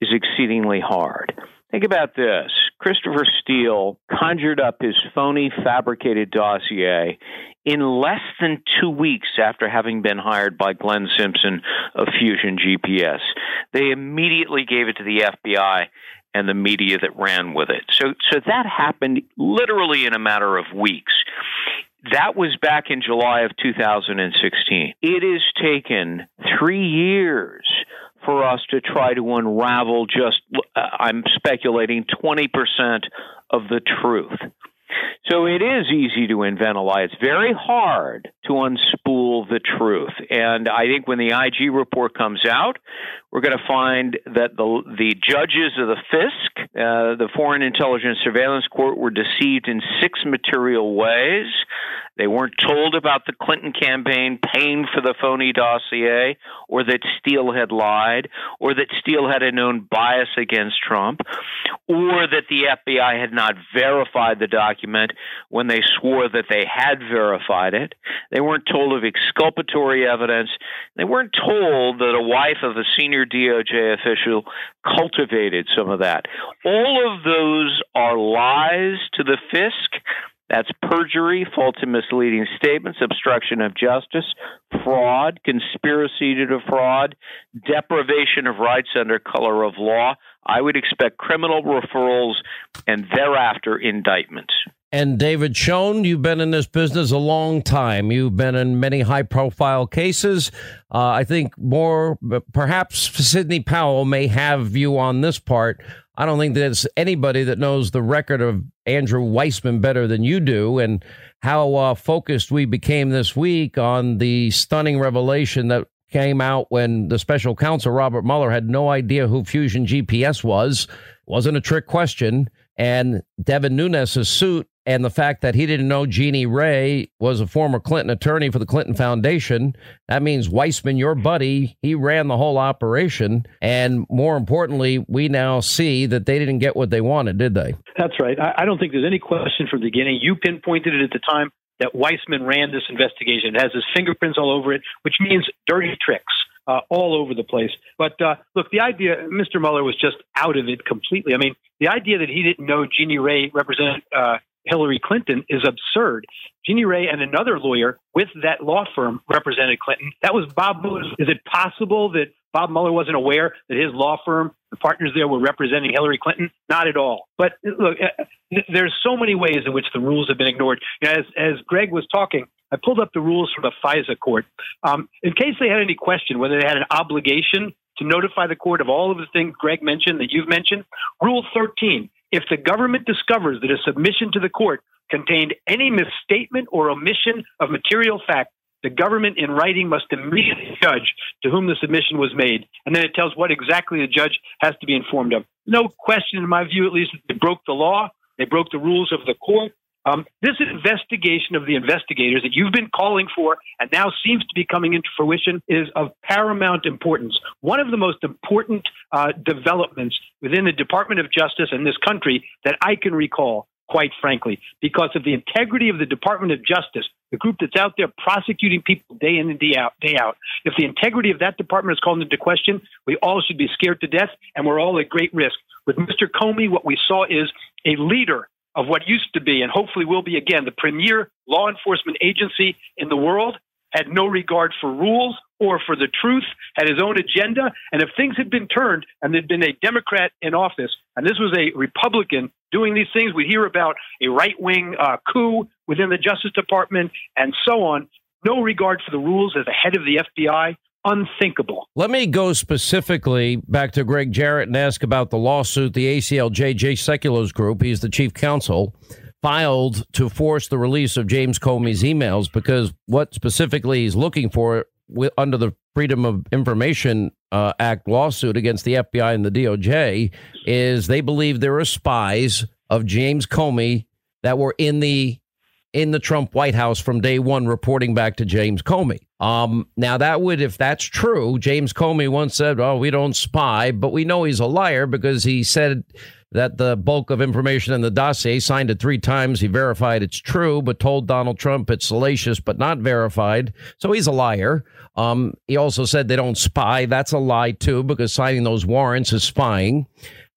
is exceedingly hard. Think about this. Christopher Steele conjured up his phony, fabricated dossier in less than two weeks after having been hired by Glenn Simpson of Fusion G P S. They immediately gave it to the F B I and the media that ran with it. So, so that happened literally in a matter of weeks. That was back in July of two thousand sixteen. It has taken three years for us to try to unravel just, uh, I'm speculating, twenty percent of the truth. So it is easy to invent a lie. It's very hard to unspool the truth. And I think when the I G report comes out, we're going to find that the the judges of the FISC, uh, the Foreign Intelligence Surveillance Court, were deceived in six material ways. They weren't told about the Clinton campaign paying for the phony dossier, or that Steele had lied, or that Steele had a known bias against Trump, or that the F B I had not verified the document when they swore that they had verified it. They weren't told of exculpatory evidence. They weren't told that a wife of a senior D O J official cultivated some of that. All of those are lies to the FISC. That's perjury, false and misleading statements, obstruction of justice, fraud, conspiracy to defraud, deprivation of rights under color of law. I would expect criminal referrals and thereafter indictments. And David Schoen, you've been in this business a long time. You've been in many high-profile cases. Uh, I think more, perhaps Sidney Powell may have you on this part. I don't think there's anybody that knows the record of Andrew Weissman better than you do, and how uh, focused we became this week on the stunning revelation that came out when the special counsel, Robert Mueller, had no idea who Fusion G P S was. Wasn't a trick question. And Devin Nunes' suit, and the fact that he didn't know Jeannie Ray was a former Clinton attorney for the Clinton Foundation. That means Weissman, your buddy, he ran the whole operation. And more importantly, we now see that they didn't get what they wanted, did they? That's right. I don't think there's any question from the beginning. You pinpointed it at the time that Weissman ran this investigation. It has his fingerprints all over it, which means dirty tricks. Uh, all over the place. But uh, look, the idea, Mister Mueller was just out of it completely. I mean, the idea that he didn't know Jeannie Ray represented uh, Hillary Clinton is absurd. Jeannie Ray and another lawyer with that law firm represented Clinton. That was Bob Mueller. Is it possible that Bob Mueller wasn't aware that his law firm, the partners there, were representing Hillary Clinton? Not at all. But look, uh, there's so many ways in which the rules have been ignored. As, as Greg was talking, I pulled up the rules from the FISA court. Um, in case they had any question whether they had an obligation to notify the court of all of the things Greg mentioned that you've mentioned, Rule thirteen, if the government discovers that a submission to the court contained any misstatement or omission of material fact, the government in writing must immediately judge to whom the submission was made. And then it tells what exactly the judge has to be informed of. No question, in my view, at least, that they broke the law. They broke the rules of the court. Um, this investigation of the investigators that you've been calling for and now seems to be coming into fruition is of paramount importance. One of the most important uh, developments within the Department of Justice in this country that I can recall, quite frankly, because of the integrity of the Department of Justice, the group that's out there prosecuting people day in and day out, day out. If the integrity of that department is called into question, we all should be scared to death, and we're all at great risk. With Mister Comey, what we saw is a leader of what used to be, and hopefully will be again, the premier law enforcement agency in the world, had no regard for rules or for the truth, had his own agenda. And if things had been turned and there'd been a Democrat in office, and this was a Republican doing these things, we hear about a right-wing uh, coup within the Justice Department and so on. No regard for the rules as the head of the F B I. Unthinkable. Let me go specifically back to Greg Jarrett and ask about the lawsuit the A C L J, Jay Sekulo's group, he's the chief counsel, filed to force the release of James Comey's emails, because what specifically he's looking for under the Freedom of Information uh, Act lawsuit against the F B I and the D O J is they believe there are spies of James Comey that were in the in the Trump White House from day one, reporting back to James Comey. Um, now, that would, if that's true, James Comey once said, oh, we don't spy, but we know he's a liar because he said that the bulk of information in the dossier, signed it three times. He verified it's true, but told Donald Trump it's salacious, but not verified. So he's a liar. Um, he also said they don't spy. That's a lie, too, because signing those warrants is spying.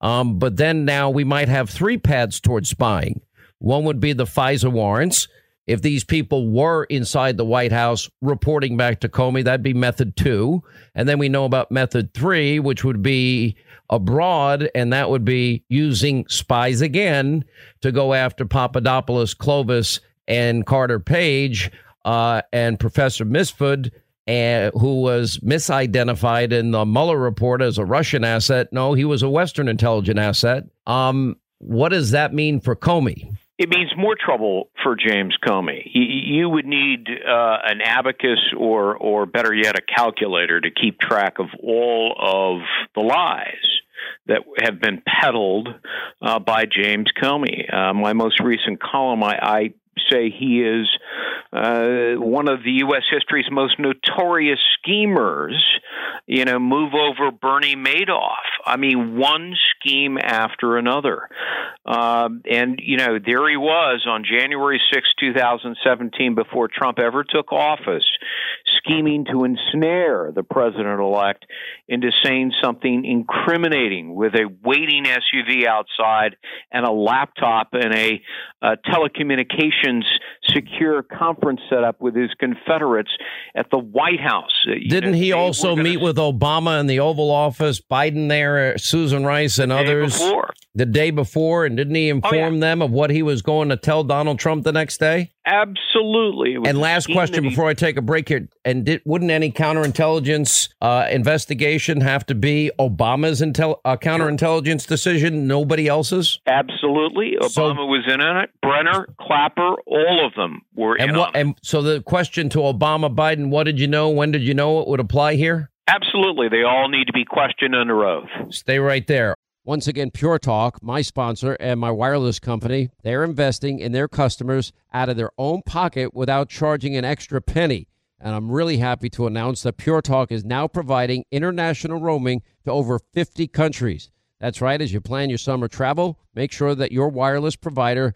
Um, but then now we might have three paths towards spying. One would be the FISA warrants. If these people were inside the White House reporting back to Comey, that'd be method two. And then we know about method three, which would be abroad. And that would be using spies again to go after Papadopoulos, Clovis, and Carter Page uh, and Professor Misfud, uh, who was misidentified in the Mueller report as a Russian asset. No, he was a Western intelligence asset. Um, what does that mean for Comey? It means more trouble for James Comey. You, you would need uh, an abacus or, or better yet, a calculator to keep track of all of the lies that have been peddled uh, by James Comey. Uh, my most recent column, I, I say he is uh, one of the U S history's most notorious schemers. You know, move over Bernie Madoff. I mean, one scheme after another. Uh, and, you know, there he was on January sixth, two thousand seventeen, before Trump ever took office, scheming to ensnare the president-elect into saying something incriminating with a waiting S U V outside and a laptop and a, a telecommunications secure conference set up with his Confederates at the White House. Didn't he also meet with Obama in the Oval Office, Biden there, Susan Rice and others the day before? And didn't he inform oh, yeah. them of what he was going to tell Donald Trump the next day? Absolutely. And last question he, before I take a break here. And did, wouldn't any counterintelligence uh, investigation have to be Obama's intel- uh, counterintelligence decision, nobody else's? Absolutely. Obama so, was in on it. Brenner, Clapper, all of them were in what, on it. And so the question to Obama, Biden, what did you know? When did you know it would apply here? Absolutely. They all need to be questioned under oath. Stay right there. Once again, Pure Talk, my sponsor and my wireless company, they're investing in their customers out of their own pocket without charging an extra penny. And I'm really happy to announce that Pure Talk is now providing international roaming to over fifty countries. That's right. As you plan your summer travel, make sure that your wireless provider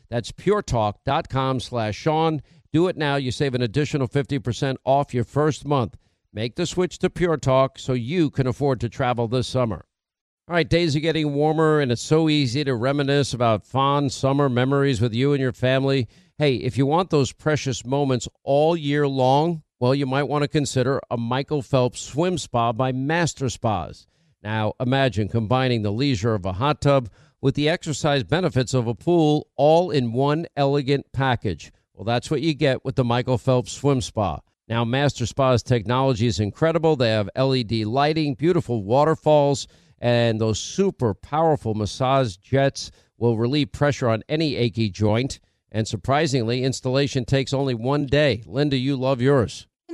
That's pure talk dot com slash Sean. Do it now. You save an additional fifty percent off your first month. Make the switch to Pure Talk so you can afford to travel this summer. All right, days are getting warmer, and it's so easy to reminisce about fond summer memories with you and your family. Hey, if you want those precious moments all year long, well, you might want to consider a Michael Phelps Swim Spa by Master Spas. Now, imagine combining the leisure of a hot tub with the exercise benefits of a pool all in one elegant package. Well, that's what you get with the Michael Phelps Swim Spa. Now, Master Spa's technology is incredible. They have L E D lighting, beautiful waterfalls, and those super powerful massage jets will relieve pressure on any achy joint. And surprisingly, installation takes only one day. Linda, you love yours. I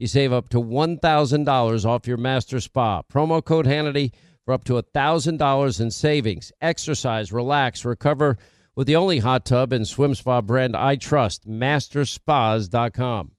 You save up to one thousand dollars off your Master Spa. Promo code Hannity for up to one thousand dollars in savings. Exercise, relax, recover with the only hot tub and swim spa brand I trust, master spas dot com.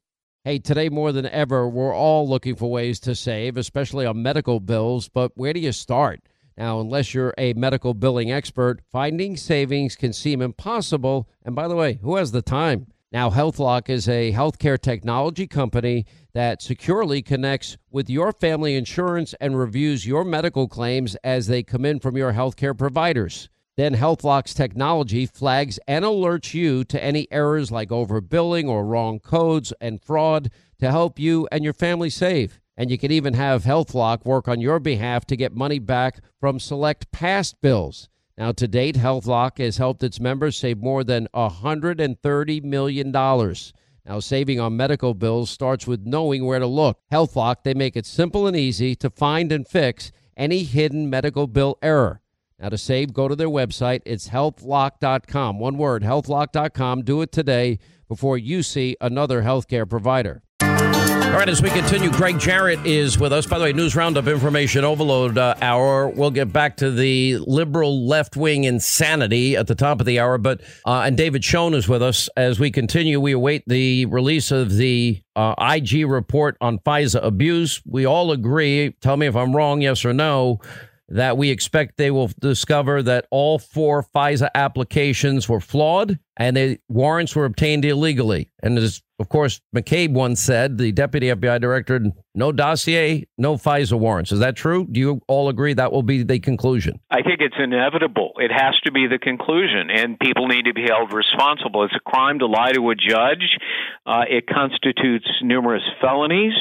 Hey, today more than ever, we're all looking for ways to save, especially on medical bills, but where do you start? Now, unless you're a medical billing expert, finding savings can seem impossible. And by the way, who has the time? Now, HealthLock is a healthcare technology company that securely connects with your family insurance and reviews your medical claims as they come in from your healthcare providers. Then HealthLock's technology flags and alerts you to any errors like overbilling or wrong codes and fraud to help you and your family save. And you can even have HealthLock work on your behalf to get money back from select past bills. Now, to date, HealthLock has helped its members save more than one hundred thirty million dollars. Now, saving on medical bills starts with knowing where to look. HealthLock, they make it simple and easy to find and fix any hidden medical bill error. Now, to save, go to their website. It's health lock dot com. One word, health lock dot com. Do it today before you see another healthcare provider. All right, as we continue, Greg Jarrett is with us. By the way, News Roundup Information Overload uh, Hour. We'll get back to the liberal left-wing insanity at the top of the hour. But uh, and David Schoen is with us. As we continue, we await the release of the uh, I G report on FISA abuse. We all agree, tell me if I'm wrong, yes or no, that we expect they will discover that all four FISA applications were flawed and the warrants were obtained illegally. And as of course, McCabe once said, the deputy F B I director, no dossier, no FISA warrants. Is that true? Do you all agree that will be the conclusion? I think it's inevitable. It has to be the conclusion, and people need to be held responsible. It's a crime to lie to a judge. Uh, it constitutes numerous felonies.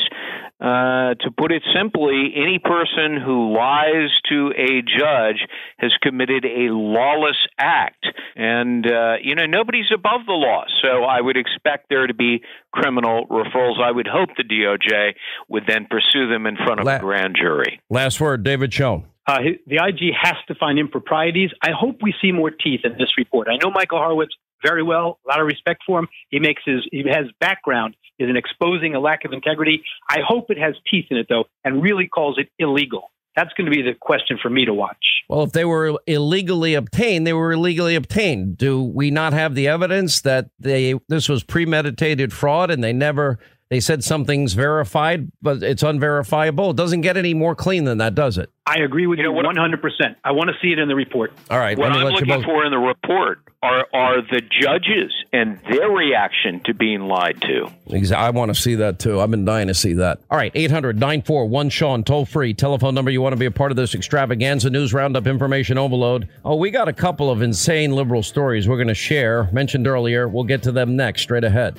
Uh, to put it simply, any person who lies to a judge has committed a lawless act. And, uh, you know, nobody's above the law. So I would expect there to be criminal referrals. I would hope the D O J would then pursue them in front of La- a grand jury. Last word, David Schoen. Uh, the I G has to find improprieties. I hope we see more teeth in this report. I know Michael Horowitz very well, a lot of respect for him. He makes his, he has background is in exposing a lack of integrity. I hope it has teeth in it, though, and really calls it illegal. That's going to be the question for me to watch. Well, if they were illegally obtained, they were illegally obtained. Do we not have the evidence that they this was premeditated fraud and they never they said something's verified, but it's unverifiable? It doesn't get any more clean than that, does it? I agree with you, you know, one hundred percent. I want to see it in the report. All right. What I'm looking for in the report are are the judges and their reaction to being lied to. I want to see that, too. I've been dying to see that. All right. eight hundred nine four one Sean, toll-free telephone number. You want to be a part of this extravaganza, News Roundup, Information Overload. Oh, we got a couple of insane liberal stories we're going to share, mentioned earlier. We'll get to them next, straight ahead.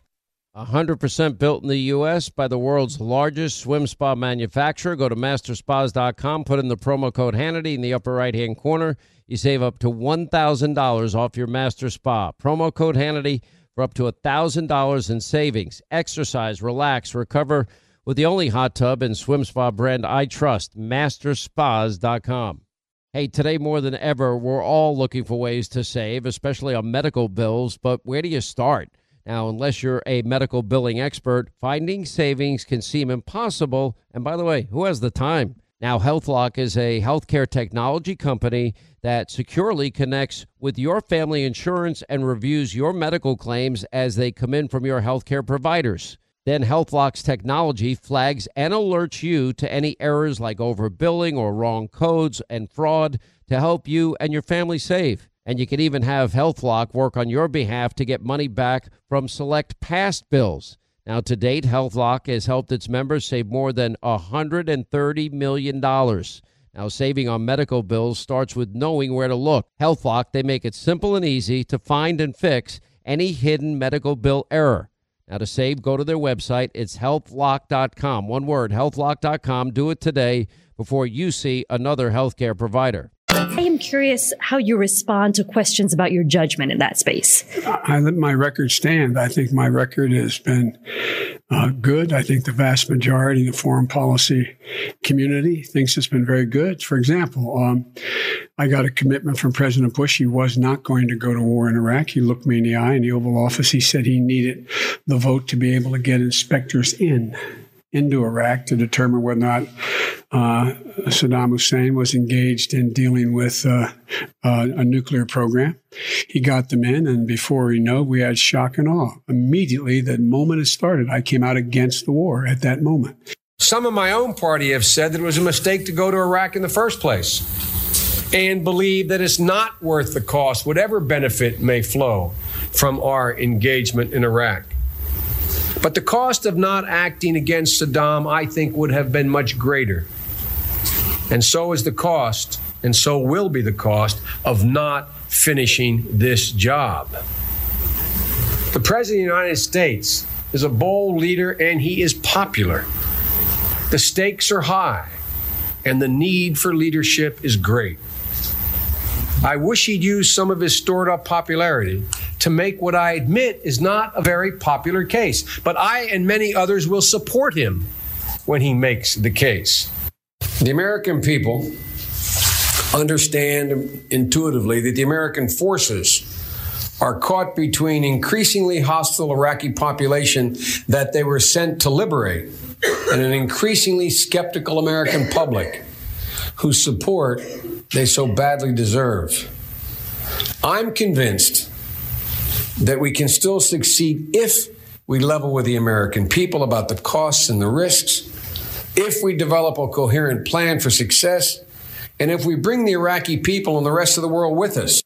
one hundred percent built in the U S by the world's largest swim spa manufacturer. Go to master spas dot com, put in the promo code Hannity in the upper right-hand corner. You save up to one thousand dollars off your Master Spa. Promo code Hannity for up to one thousand dollars in savings. Exercise, relax, recover with the only hot tub and swim spa brand I trust, master spas dot com. Hey, today more than ever, we're all looking for ways to save, especially on medical bills, but where do you start? Now, unless you're a medical billing expert, finding savings can seem impossible. And by the way, who has the time? Now, HealthLock is a healthcare technology company that securely connects with your family insurance and reviews your medical claims as they come in from your healthcare providers. Then HealthLock's technology flags and alerts you to any errors like overbilling or wrong codes and fraud to help you and your family save. And you can even have HealthLock work on your behalf to get money back from select past bills. Now, to date, HealthLock has helped its members save more than one hundred thirty million dollars. Now, saving on medical bills starts with knowing where to look. HealthLock, they make it simple and easy to find and fix any hidden medical bill error. Now, to save, go to their website. It's health lock dot com. One word, health lock dot com. Do it today before you see another healthcare provider. I am curious how you respond to questions about your judgment in that space. I let my record stand. I think my record has been uh, good. I think the vast majority of the foreign policy community thinks it's been very good. For example, um, I got a commitment from President Bush. He was not going to go to war in Iraq. He looked me in the eye in the Oval Office. He said he needed the vote to be able to get inspectors in. into Iraq to determine whether or not uh, Saddam Hussein was engaged in dealing with uh, uh, a nuclear program. He got them in, and before we know, we had shock and awe. Immediately, the moment it started, I came out against the war at that moment. Some of my own party have said that it was a mistake to go to Iraq in the first place and believe that it's not worth the cost, whatever benefit may flow from our engagement in Iraq. But the cost of not acting against Saddam, I think, would have been much greater. And so is the cost, and so will be the cost, of not finishing this job. The President of the United States is a bold leader, and he is popular. The stakes are high, and the need for leadership is great. I wish he'd used some of his stored-up popularity to make what I admit is not a very popular case. But I and many others will support him when he makes the case. The American people understand intuitively that the American forces are caught between increasingly hostile Iraqi population that they were sent to liberate and an increasingly skeptical American public whose support they so badly deserve. I'm convinced that we can still succeed if we level with the American people about the costs and the risks, if we develop a coherent plan for success, and if we bring the Iraqi people and the rest of the world with us.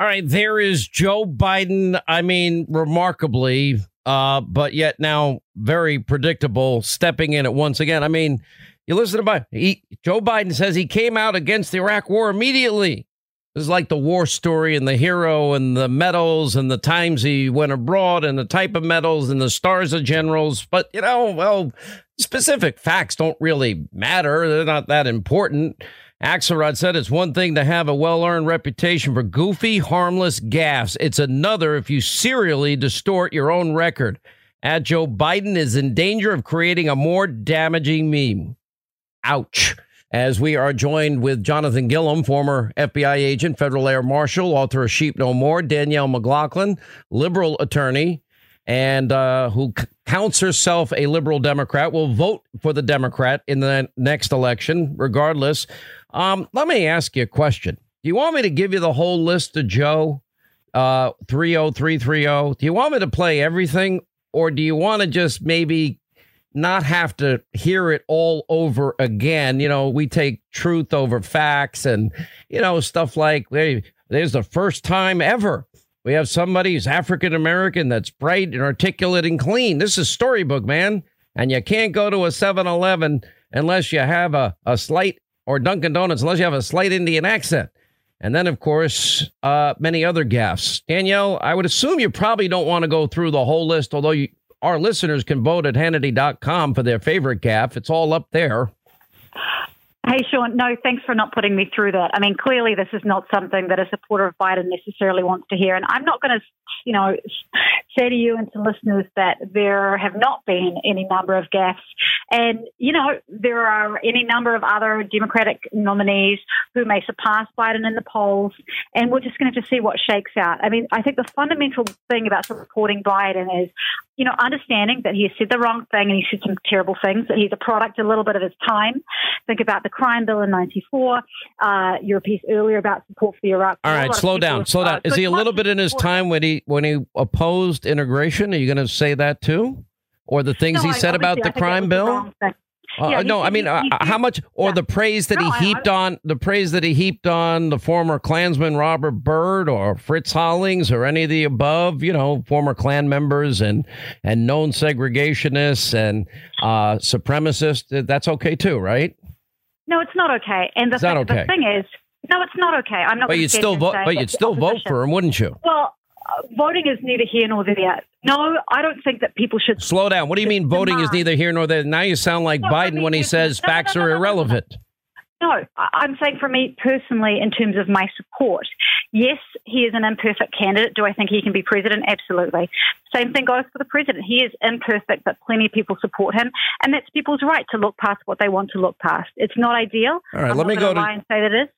All right, there is Joe Biden, I mean, remarkably, uh, but yet now very predictable, stepping in at once again. I mean, you listen to Biden. He, Joe Biden says he came out against the Iraq war immediately. This is like the war story and the hero and the medals and the times he went abroad and the type of medals and the stars of generals. But, you know, well, specific facts don't really matter. They're not that important. Axelrod said it's one thing to have a well-earned reputation for goofy, harmless gaffes. It's another if you serially distort your own record. At Joe Biden is in danger of creating a more damaging meme. Ouch. As we are joined with Jonathan Gillum, former F B I agent, federal air marshal, author of Sheep No More, Danielle McLaughlin, liberal attorney, and uh, who c- counts herself a liberal Democrat, will vote for the Democrat in the next election, regardless. Um, let me ask you a question. Do you want me to give you the whole list of Joe uh, three oh three three oh? Do you want me to play everything, or do you want to just maybe not have to hear it all over again? You know, we take truth over facts and, you know, stuff like, hey, there's the first time ever we have somebody who's African-American that's bright and articulate and clean. This is storybook, man. And you can't go to a seven eleven unless you have a, a slight, or Dunkin' Donuts, unless you have a slight Indian accent. And then, of course, uh, many other gaffes. Danielle, I would assume you probably don't want to go through the whole list, although you our listeners can vote at Hannity dot com for their favorite gaffe. It's all up there. Hey, Sean. No, thanks for not putting me through that. I mean, clearly this is not something that a supporter of Biden necessarily wants to hear. And I'm not going to, you know, say to you and to listeners that there have not been any number of gaffes. And, you know, there are any number of other Democratic nominees who may surpass Biden in the polls. And we're just going to have to see what shakes out. I mean, I think the fundamental thing about supporting Biden is, you know, understanding that he has said the wrong thing and he said some terrible things, that he's a product a little bit of his time. Think about the crime bill in ninety-four, uh, your piece earlier about support for the Iraq. All right, slow down, slow down. Is he a little bit in his time when he when he opposed integration? Are you going to say that too? Or the things he said about the crime bill? Uh, no, I mean, uh, how much, or the praise that he heaped on, the praise that he heaped on the former Klansman Robert Byrd or Fritz Hollings or any of the above, you know, former Klan members and and known segregationists and uh, supremacists. That's okay, too, right? No, it's not okay. And the, th- okay. the thing is, no, it's not okay. I'm not. But you'd still vote. But you'd still vote for him, wouldn't you? Well, uh, voting is neither here nor there. No, I don't think that people should slow down. What do you mean voting is neither here nor there? Now you sound like no, Biden I mean, when he says no, facts no, no, no, are irrelevant. No, I'm saying for me personally, in terms of my support, yes, he is an imperfect candidate. Do I think he can be president? Absolutely. Same thing goes for the president. He is imperfect, but plenty of people support him. And that's people's right to look past what they want to look past. It's not ideal. All right, I'm let me go to and say that it is.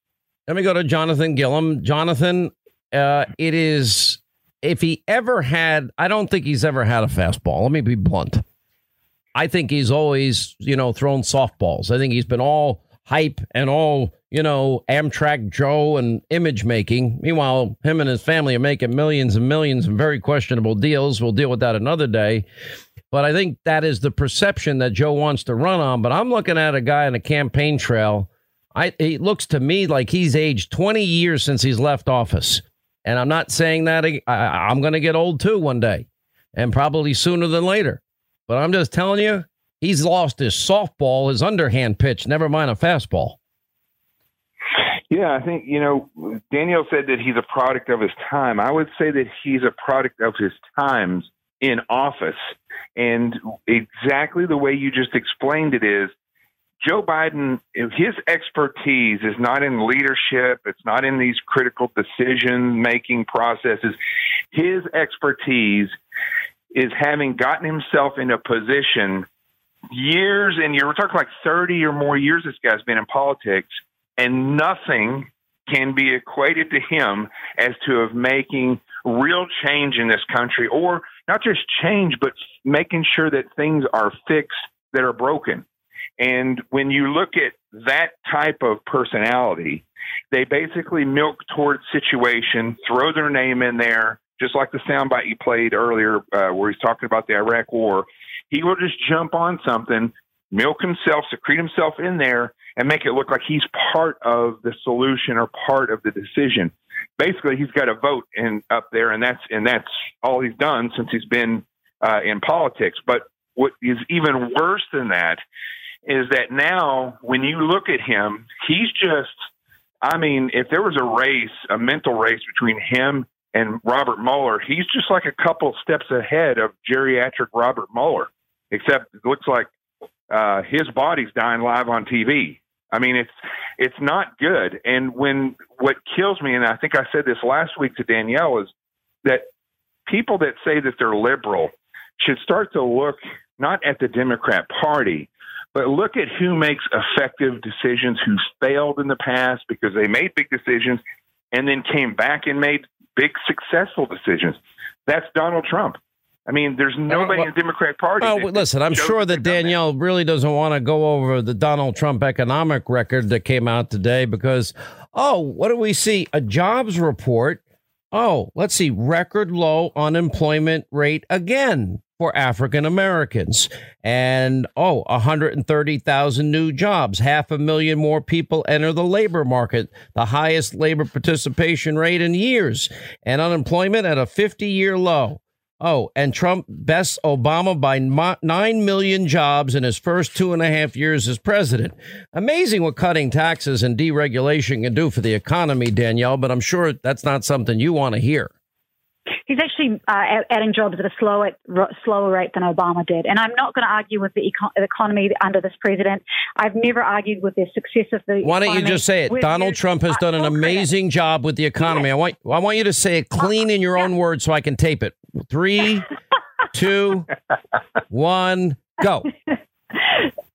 Let me go to Jonathan Gillum. Jonathan, uh, it is... If he ever had, I don't think he's ever had a fastball. Let me be blunt. I think he's always, you know, thrown softballs. I think he's been all hype and all, you know, Amtrak Joe and image making. Meanwhile, him and his family are making millions and millions of very questionable deals. We'll deal with that another day. But I think that is the perception that Joe wants to run on. But I'm looking at a guy on a campaign trail. I, it looks to me like he's aged twenty years since he's left office. And I'm not saying that I, I'm going to get old, too, one day and probably sooner than later. But I'm just telling you, he's lost his softball, his underhand pitch, never mind a fastball. Yeah, I think, you know, Danielle said that he's a product of his time. I would say that he's a product of his times in office. And exactly the way you just explained it is, Joe Biden, his expertise is not in leadership. It's not in these critical decision-making processes. His expertise is having gotten himself in a position years and years. We're talking like thirty or more years this guy's been in politics, and nothing can be equated to him as to of making real change in this country, or not just change, but making sure that things are fixed that are broken. And when you look at that type of personality, they basically milk towards situation, throw their name in there, just like the soundbite you played earlier uh, where he's talking about the Iraq war. He will just jump on something, milk himself, secrete himself in there, and make it look like he's part of the solution or part of the decision. Basically, he's got a vote in, up there, and that's and that's all he's done since he's been uh, in politics. But what is even worse than that is that now when you look at him, he's just, I mean, if there was a race, a mental race between him and Robert Mueller, he's just like a couple steps ahead of geriatric Robert Mueller, except it looks like uh, his body's dying live on T V. I mean, it's it's not good. And when what kills me, and I think I said this last week to Danielle, is that people that say that they're liberal should start to look not at the Democrat Party, but look at who makes effective decisions, who's failed in the past because they made big decisions and then came back and made big successful decisions. That's Donald Trump. I mean, there's nobody well, in the Democrat Party. Well, listen, I'm sure that Danielle really doesn't want to go over the Donald Trump economic record that came out today because, oh, what do we see? A jobs report. Oh, let's see. Record low unemployment rate again for African Americans, and oh, one hundred thirty thousand new jobs, half a million more people enter the labor market, the highest labor participation rate in years, and unemployment at a fifty year low. Oh, and Trump bests Obama by nine million jobs in his first two and a half years as president. Amazing what cutting taxes and deregulation can do for the economy, Danielle, but I'm sure that's not something you want to hear. he's actually uh, adding jobs at a slower slower rate than Obama did. And I'm not going to argue with the, econ- the economy under this president. I've never argued with the success of the Why don't economy. You just say it? With Donald his, Trump has uh, done an amazing credit. job with the economy. Yes. I want I want you to say it clean in your yeah. own words so I can tape it. Three, two, one, go.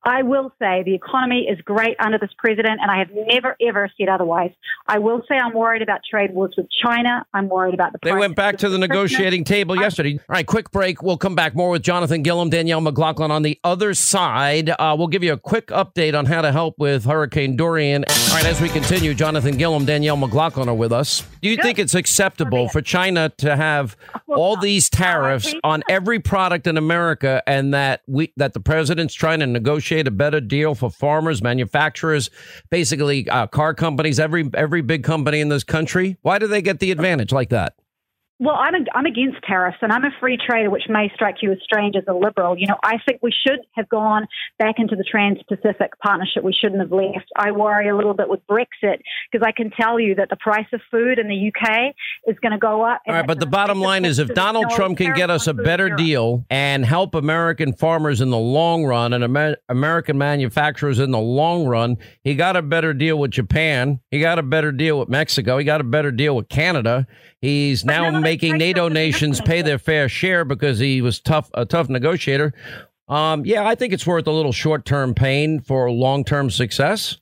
I will say the economy is great under this president, and I have never, ever said otherwise. I will say I'm worried about trade wars with China. I'm worried about the price. They went back to the negotiating table yesterday. All right, quick break. We'll come back more with Jonathan Gillum, Danielle McLaughlin on the other side. Uh, we'll give you a quick update on how to help with Hurricane Dorian. All right, as we continue, Jonathan Gillum, Danielle McLaughlin are with us. Do you Good. think it's acceptable for China to have all these tariffs on every product in America, and that we that the president's trying to negotiate a better deal for farmers, manufacturers, basically uh, car companies, every every big company in this country? Why do they get the advantage like that? Well, I'm a, I'm against tariffs, and I'm a free trader, which may strike you as strange as a liberal. You know, I think we should have gone back into the Trans-Pacific Partnership. We shouldn't have left. I worry a little bit with Brexit, because I can tell you that the price of food in the U K is going to go up. All right, but the bottom line is, if Donald Trump can get us a better deal and help American farmers in the long run and Amer- American manufacturers in the long run, he got a better deal with Japan. He got a better deal with Mexico. He got a better deal with Canada. He's now making... making NATO nations pay their fair share because he was tough, a tough negotiator. Um, yeah, I think it's worth a little short-term pain for long-term success.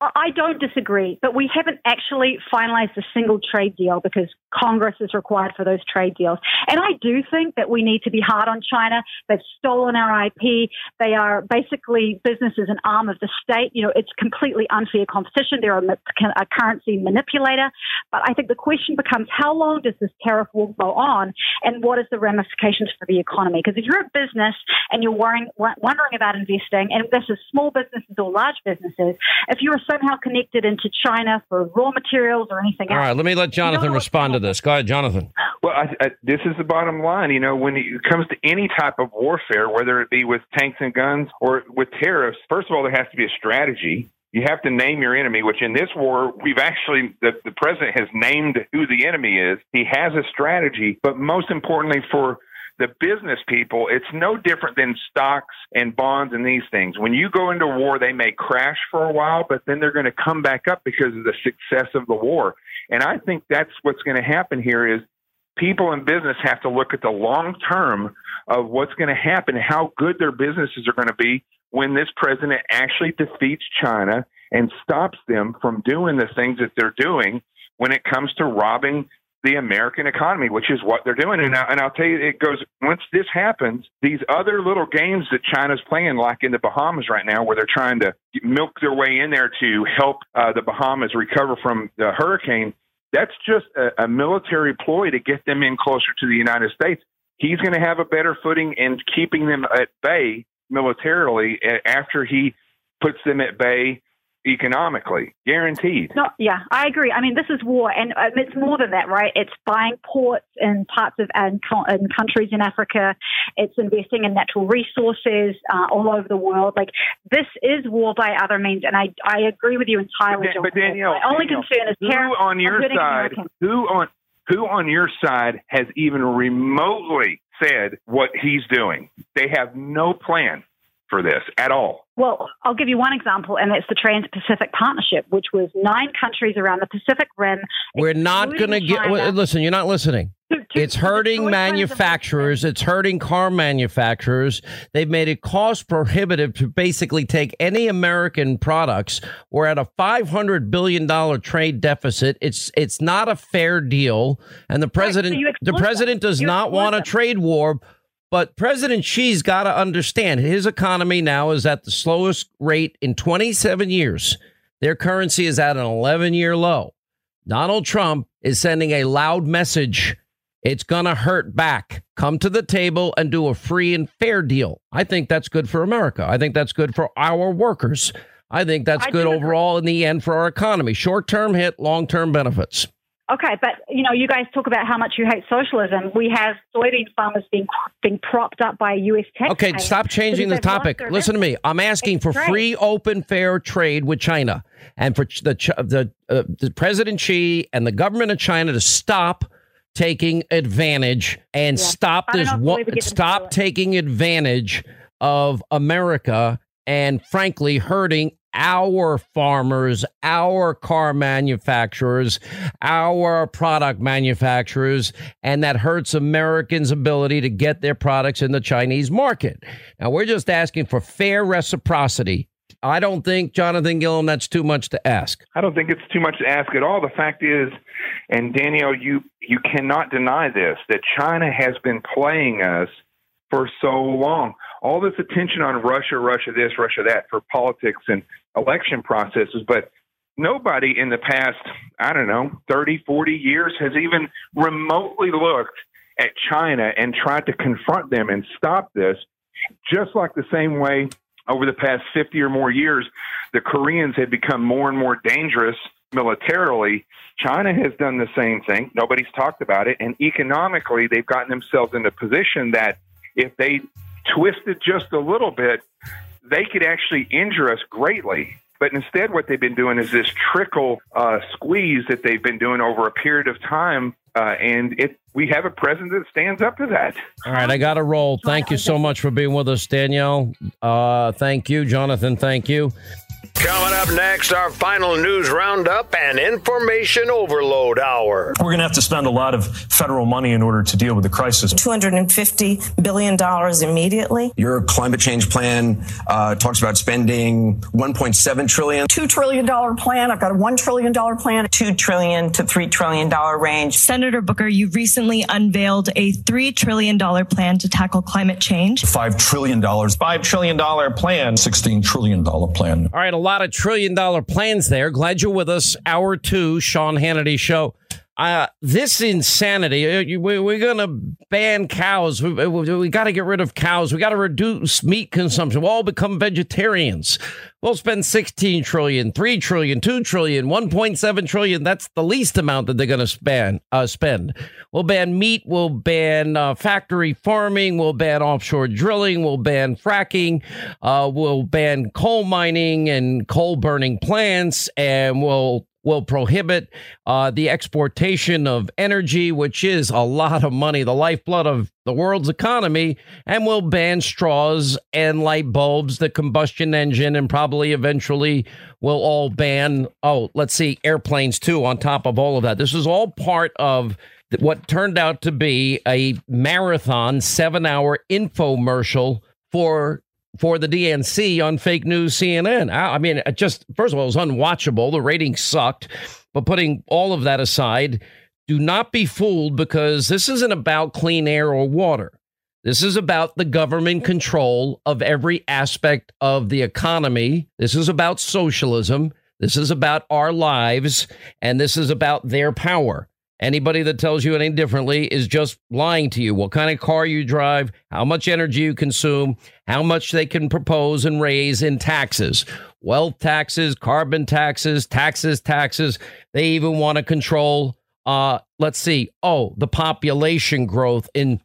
I don't disagree, but we haven't actually finalized a single trade deal because Congress is required for those trade deals. And I do think that we need to be hard on China. They've stolen our I P. They are basically business as an arm of the state. You know, it's completely unfair competition. They're a, a currency manipulator. But I think the question becomes, how long does this tariff war go on, and what is the ramifications for the economy? Because if you're a business and you're worrying, wondering about investing, and this is small businesses or large businesses, if you're somehow connected into China for raw materials or anything else. All right, let me let Jonathan you know respond to this. Go ahead, Jonathan. Well, I, I, this is the bottom line. You know, when it comes to any type of warfare, whether it be with tanks and guns or with tariffs, first of all, there has to be a strategy. You have to name your enemy, which in this war, we've actually, the, the president has named who the enemy is. He has a strategy, but most importantly for the business people, it's no different than stocks and bonds and these things. When you go into war, they may crash for a while, but then they're going to come back up because of the success of the war. And I think that's what's going to happen here is people in business have to look at the long term of what's going to happen, how good their businesses are going to be when this president actually defeats China and stops them from doing the things that they're doing when it comes to robbing the American economy, which is what they're doing. And, I, and I'll tell you, it goes, once this happens, these other little games that China's playing, like in the Bahamas right now, where they're trying to milk their way in there to help uh, the Bahamas recover from the hurricane, that's just a, a military ploy to get them in closer to the United States. He's going to have a better footing in keeping them at bay militarily after he puts them at bay economically, guaranteed. No, yeah, I agree. I mean, this is war, and um, it's more than that, right? It's buying ports in parts of and co- in countries in Africa. It's investing in natural resources uh, all over the world. Like, this is war by other means, and I I agree with you entirely. But, but Danielle, my only Danielle, concern is who terror, on your side, who on who on your side has even remotely said what he's doing? They have no plan for this at all. Well, I'll give you one example, and that's the Trans-Pacific Partnership, which was nine countries around the Pacific Rim. We're not going to get... Well, listen, you're not listening. Two, two, it's hurting manufacturers. It's hurting car manufacturers. They've made it cost prohibitive to basically take any American products. We're at a five hundred billion dollars trade deficit. It's it's not a fair deal. And the president, right, so the president does not want them. a trade war. But President Xi's got to understand his economy now is at the slowest rate in twenty-seven years. Their currency is at an eleven year low. Donald Trump is sending a loud message. It's going to hurt back. Come to the table and do a free and fair deal. I think that's good for America. I think that's good for our workers. I think that's I good overall in the end for our economy. Short term hit, long term benefits. Okay, but, you know, you guys talk about how much you hate socialism. We have soybean farmers being being propped up by U S taxpayers. Okay, stop changing the topic. Listen to me. I'm asking for free, open, fair trade with China, and for the the, uh, the President Xi and the government of China to stop taking advantage and yeah. stop this one, stop taking advantage of America and frankly hurting our farmers, our car manufacturers, our product manufacturers, and that hurts Americans' ability to get their products in the Chinese market. Now, we're just asking for fair reciprocity. I don't think, Jonathan Gillum, that's too much to ask. I don't think it's too much to ask at all. The fact is, and Danielle, you, you cannot deny this, that China has been playing us for so long. All this attention on Russia, Russia this, Russia that for politics and election processes, but nobody in the past, I don't know, thirty, forty years has even remotely looked at China and tried to confront them and stop this, just like the same way over the past fifty or more years, the Koreans had become more and more dangerous militarily. China has done the same thing. Nobody's talked about it. And economically, they've gotten themselves in a position that if they twisted just a little bit, they could actually injure us greatly. But instead, what they've been doing is this trickle uh, squeeze that they've been doing over a period of time. Uh, and it, we have a president that stands up to that. All right, I got to roll. Thank you so much for being with us, Danielle. Uh, thank you, Jonathan. Thank you. Coming up next, our final news roundup and information overload hour. We're going to have to spend a lot of federal money in order to deal with the crisis. two hundred fifty billion dollars immediately. Your climate change plan uh, talks about spending one point seven trillion dollars. two trillion dollars plan. I've got a one trillion dollars plan. two trillion dollars to three trillion dollars range. Senator Booker, you recently unveiled a three trillion dollars plan to tackle climate change. five trillion dollars. five trillion dollars plan. sixteen trillion dollars plan. All right, a lot of trillion dollar plans there. Glad you're with us. Hour two, Sean Hannity Show. Uh, this insanity, we're going to ban cows. We, we, we got to get rid of cows. We got to reduce meat consumption. We'll all become vegetarians. We'll spend sixteen trillion dollars, three trillion dollars, two trillion dollars, one point seven trillion dollars. That's the least amount that they're going to spend, uh, spend. We'll ban meat. We'll ban uh, factory farming. We'll ban offshore drilling. We'll ban fracking. Uh, we'll ban coal mining and coal burning plants. And we'll will prohibit uh, the exportation of energy, which is a lot of money, the lifeblood of the world's economy, and will ban straws and light bulbs, the combustion engine, and probably eventually will all ban, oh, let's see, airplanes too, on top of all of that. This is all part of what turned out to be a marathon seven-hour infomercial for for the D N C on fake news C N N. I mean, it just, first of all, it was unwatchable. The ratings sucked. But putting all of that aside, do not be fooled, because this isn't about clean air or water. This is about the government control of every aspect of the economy. This is about socialism. This is about our lives. And this is about their power. Anybody that tells you any differently is just lying to you. What kind of car you drive, how much energy you consume, how much they can propose and raise in taxes, wealth taxes, carbon taxes, taxes, taxes. They even want to control, uh, let's see, oh, the population growth in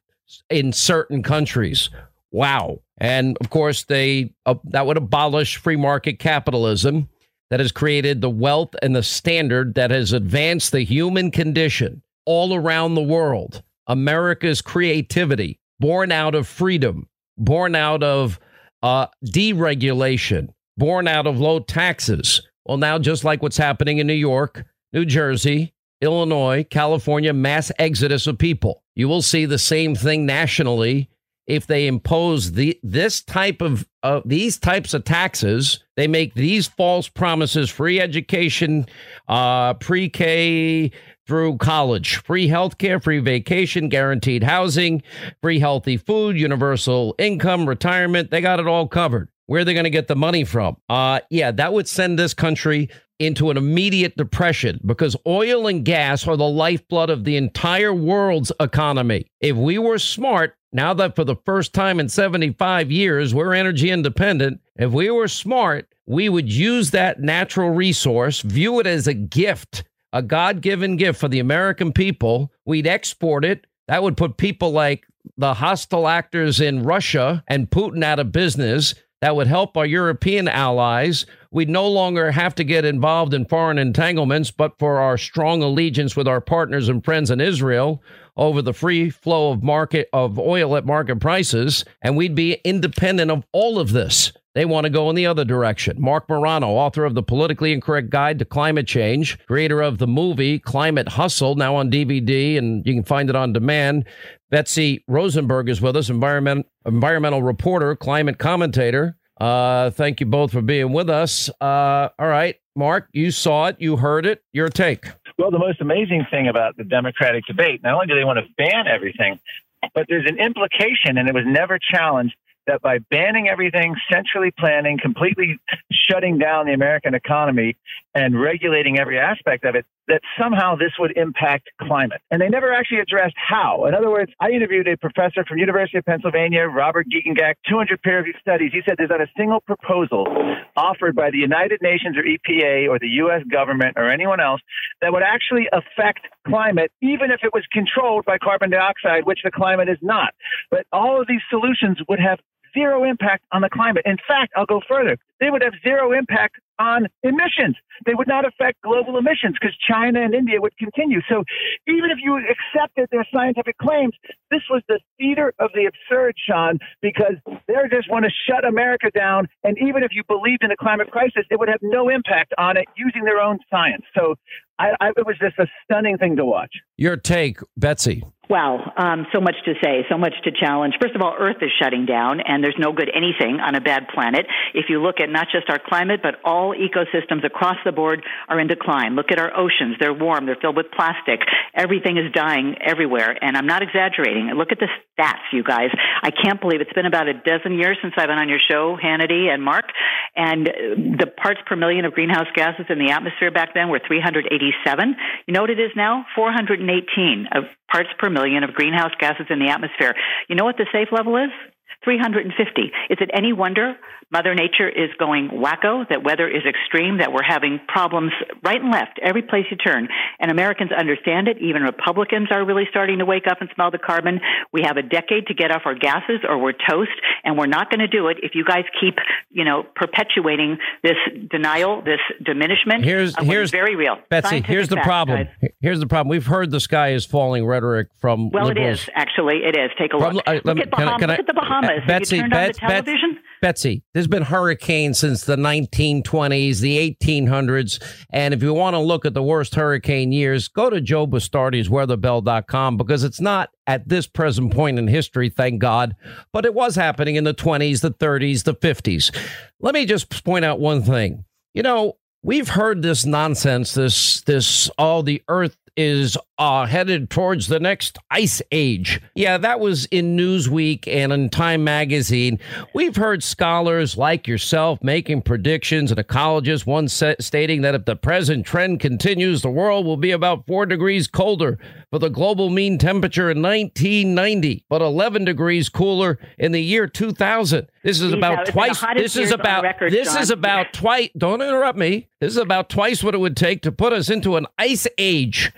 in certain countries. Wow. And of course, they uh, that would abolish free market capitalism that has created the wealth and the standard that has advanced the human condition all around the world. America's creativity, born out of freedom, born out of uh, deregulation, born out of low taxes. Well, now, just like what's happening in New York, New Jersey, Illinois, California, mass exodus of people. You will see the same thing nationally. If they impose the this type of uh, these types of taxes, they make these false promises: free education, uh, pre-K through college, free health care, free vacation, guaranteed housing, free healthy food, universal income, retirement. They got it all covered. Where are they going to get the money from? Uh, yeah, that would send this country into an immediate depression, because oil and gas are the lifeblood of the entire world's economy. If we were smart, now that for the first time in seventy-five years, we're energy independent, if we were smart, we would use that natural resource, view it as a gift, a God-given gift for the American people. We'd export it. That would put people like the hostile actors in Russia and Putin out of business. that would help our European allies. We'd no longer have to get involved in foreign entanglements, but for our strong allegiance with our partners and friends in Israel over the free flow of market of oil at market prices, and we'd be independent of all of this. They want to go in the other direction. Mark Morano, author of The Politically Incorrect Guide to Climate Change, creator of the movie Climate Hustle, now on D V D, and you can find it on demand. Betsy Rosenberg is with us, environment, environmental reporter, climate commentator. Uh, thank you both for being with us. Uh, all right, Mark, you saw it, you heard it, your take. Well, the most amazing thing about the Democratic debate, not only do they want to ban everything, but there's an implication, and it was never challenged, that by banning everything, centrally planning, completely shutting down the American economy and regulating every aspect of it, that somehow this would impact climate. And they never actually addressed how. In other words, I interviewed a professor from University of Pennsylvania, Robert Giegengack, two hundred peer-reviewed studies. He said there's not a single proposal offered by the United Nations or E P A or the U S government or anyone else that would actually affect climate, even if it was controlled by carbon dioxide, which the climate is not. But all of these solutions would have zero impact on the climate. In fact, I'll go further. They would have zero impact on emissions. They would not affect global emissions because China and India would continue. So even if you accepted their scientific claims, this was the theater of the absurd, Sean, because they just want to shut America down. And even if you believed in the climate crisis, it would have no impact on it using their own science. So I, I, it was just a stunning thing to watch. Your take, Betsy. Wow. Um, so much to say, so much to challenge. First of all, Earth is shutting down, and there's no good anything on a bad planet. If you look at not just our climate, but all ecosystems across the board are in decline. Look at our oceans. They're warm. They're filled with plastic. Everything is dying everywhere, and I'm not exaggerating. Look at the stats, you guys. I can't believe it's been about a dozen years since I've been on your show, Hannity and Mark, and the parts per million of greenhouse gases in the atmosphere back then were three hundred eighty-seven. You know what it is now? four hundred eighteen of parts per million of greenhouse gases in the atmosphere. You know what the safe level is? three hundred fifty. Is it any wonder Mother Nature is going wacko, that weather is extreme, that we're having problems right and left, every place you turn? And Americans understand it. Even Republicans are really starting to wake up and smell the carbon. We have a decade to get off our gases or we're toast, and we're not going to do it if you guys keep, you know, perpetuating this denial, this diminishment. Here's, here's very real. Betsy, scientific here's the fact, problem. Guys. Here's the problem. We've heard the sky is falling rhetoric from well, liberals. It is, actually. It is. Take a look. From, uh, look, me, at Bahamas, I, look at the Bahamas. Betsy, Betsy, Betsy, Betsy, there's been hurricanes since the nineteen twenties, the eighteen hundreds. And if you want to look at the worst hurricane years, go to Joe Bastardi's weather bell dot com, because it's not at this present point in history, thank God, but it was happening in the twenties, the thirties, the fifties. Let me just point out one thing. You know, we've heard this nonsense, this, this, all oh, the earth is uh, headed towards the next ice age. Yeah, that was in Newsweek and in Time magazine. We've heard scholars like yourself making predictions, and ecologists, one set stating that if the present trend continues, the world will be about four degrees colder for the global mean temperature in nineteen ninety, but eleven degrees cooler in the year two thousand. This is These about twice. This is about record, this John. is about twice. Don't interrupt me. This is about twice what it would take to put us into an ice age.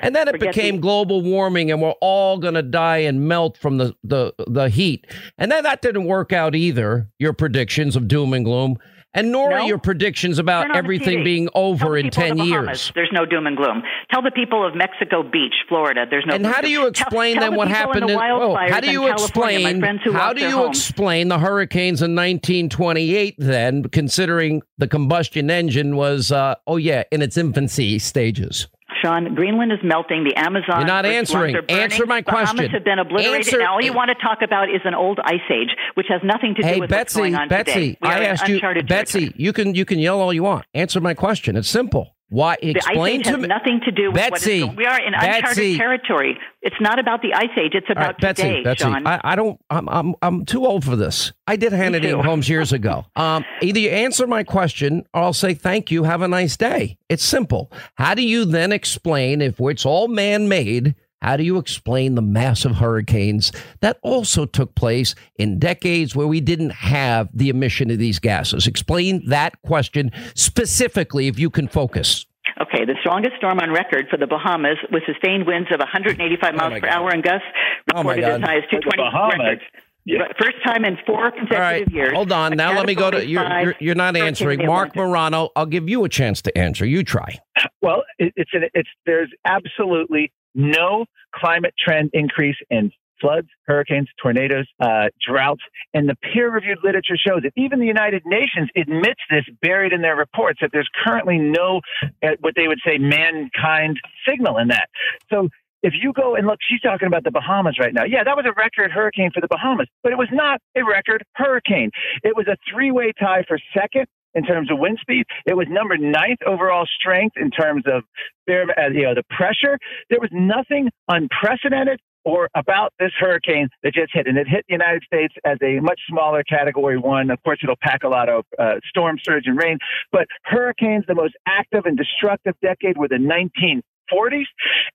And then it Forget became the- global warming, and we're all going to die and melt from the, the, the heat. And then that didn't work out either, your predictions of doom and gloom. And nor no. your predictions about everything being over in ten years. There's no doom and gloom. Tell the people of Mexico Beach, Florida, there's no. And how do you explain then what happened in wildfires? How do you explain? How do you explain the hurricanes in nineteen twenty-eight? Then, considering the combustion engine was, uh, oh yeah, in its infancy stages. Sean, Greenland is melting. The Amazon. You're not answering. Answer my question. Bahamas have been obliterated. Answer. And all you want to talk about is an old ice age, which has nothing to do hey, with Betsy, what's going on Betsy, today. We I asked you, Betsy, territory. you can you can yell all you want. Answer my question. It's simple. Why? Explain to me. The ice age has nothing to do with Betsy, what is, we are in uncharted Betsy. territory. It's not about the ice age. It's about right, Betsy, today, Betsy, Sean. I, I don't. I'm, I'm I'm too old for this. I did Hannity and Holmes years ago. Um, either you answer my question, or I'll say thank you. Have a nice day. It's simple. How do you then explain if it's all man-made? How do you explain the massive hurricanes that also took place in decades where we didn't have the emission of these gases? Explain that question specifically if you can focus. Okay, the strongest storm on record for the Bahamas with sustained winds of one hundred eighty-five miles oh per God. hour and gusts reported oh as high as two hundred twenty. Yeah. First time in four consecutive right. years. Hold on. Now let me go to, you're, you're, you're not answering. Mark Morano, I'll give you a chance to answer. You try. Well, it, it's, an, it's there's absolutely no climate trend increase in floods, hurricanes, tornadoes, uh, droughts. And the peer-reviewed literature shows it. Even the United Nations admits this, buried in their reports, that there's currently no, uh, what they would say, mankind signal in that. So if you go and look, she's talking about the Bahamas right now. Yeah, that was a record hurricane for the Bahamas, but it was not a record hurricane. It was a three-way tie for second in terms of wind speed. It was number ninth overall strength in terms of, you know, the pressure. There was nothing unprecedented or about this hurricane that just hit. And it hit the United States as a much smaller Category one. Of course, it'll pack a lot of uh, storm surge and rain. But hurricanes, the most active and destructive decade, were the nineteen forties.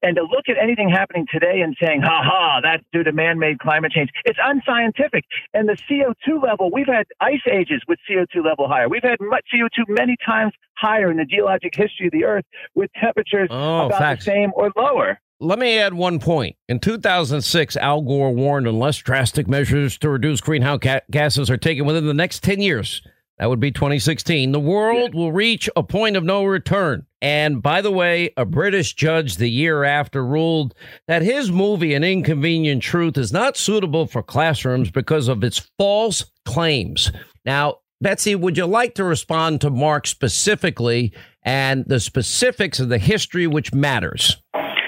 And to look at anything happening today and saying, ha ha, that's due to man-made climate change, it's unscientific. And the C O two level, we've had ice ages with C O two level higher. We've had C O two many times higher in the geologic history of the Earth with temperatures oh, about facts. the same or lower. Let me add one point. In two thousand six, Al Gore warned unless drastic measures to reduce greenhouse gases are taken within the next ten years, that would be twenty sixteen, the world will reach a point of no return. And by the way, a British judge the year after ruled that his movie, An Inconvenient Truth, is not suitable for classrooms because of its false claims. Now, Betsy, would you like to respond to Mark specifically and the specifics of the history which matters?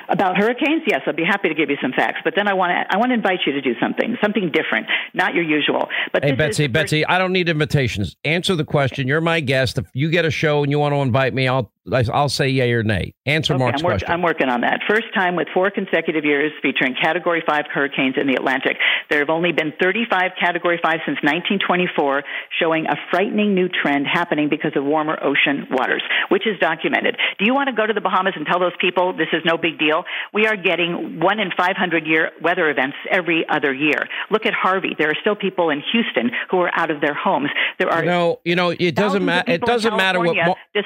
About hurricanes? Yes, I'd be happy to give you some facts. But then I want to I want to invite you to do something, something different, not your usual. But hey, Betsy, Betsy, I don't need invitations. Answer the question. You're my guest. If you get a show and you want to invite me, I'll I'll say yay or nay. Answer okay, Mark's I'm work, question. I'm working on that. First time with four consecutive years featuring Category five hurricanes in the Atlantic. There have only been thirty-five Category five since nineteen twenty-four, showing a frightening new trend happening because of warmer ocean waters, which is documented. Do you want to go to the Bahamas and tell those people this is no big deal? We are getting one in five hundred year weather events every other year. Look at Harvey. There are still people in Houston who are out of their homes. There are you know, you know it doesn't matter. It doesn't matter what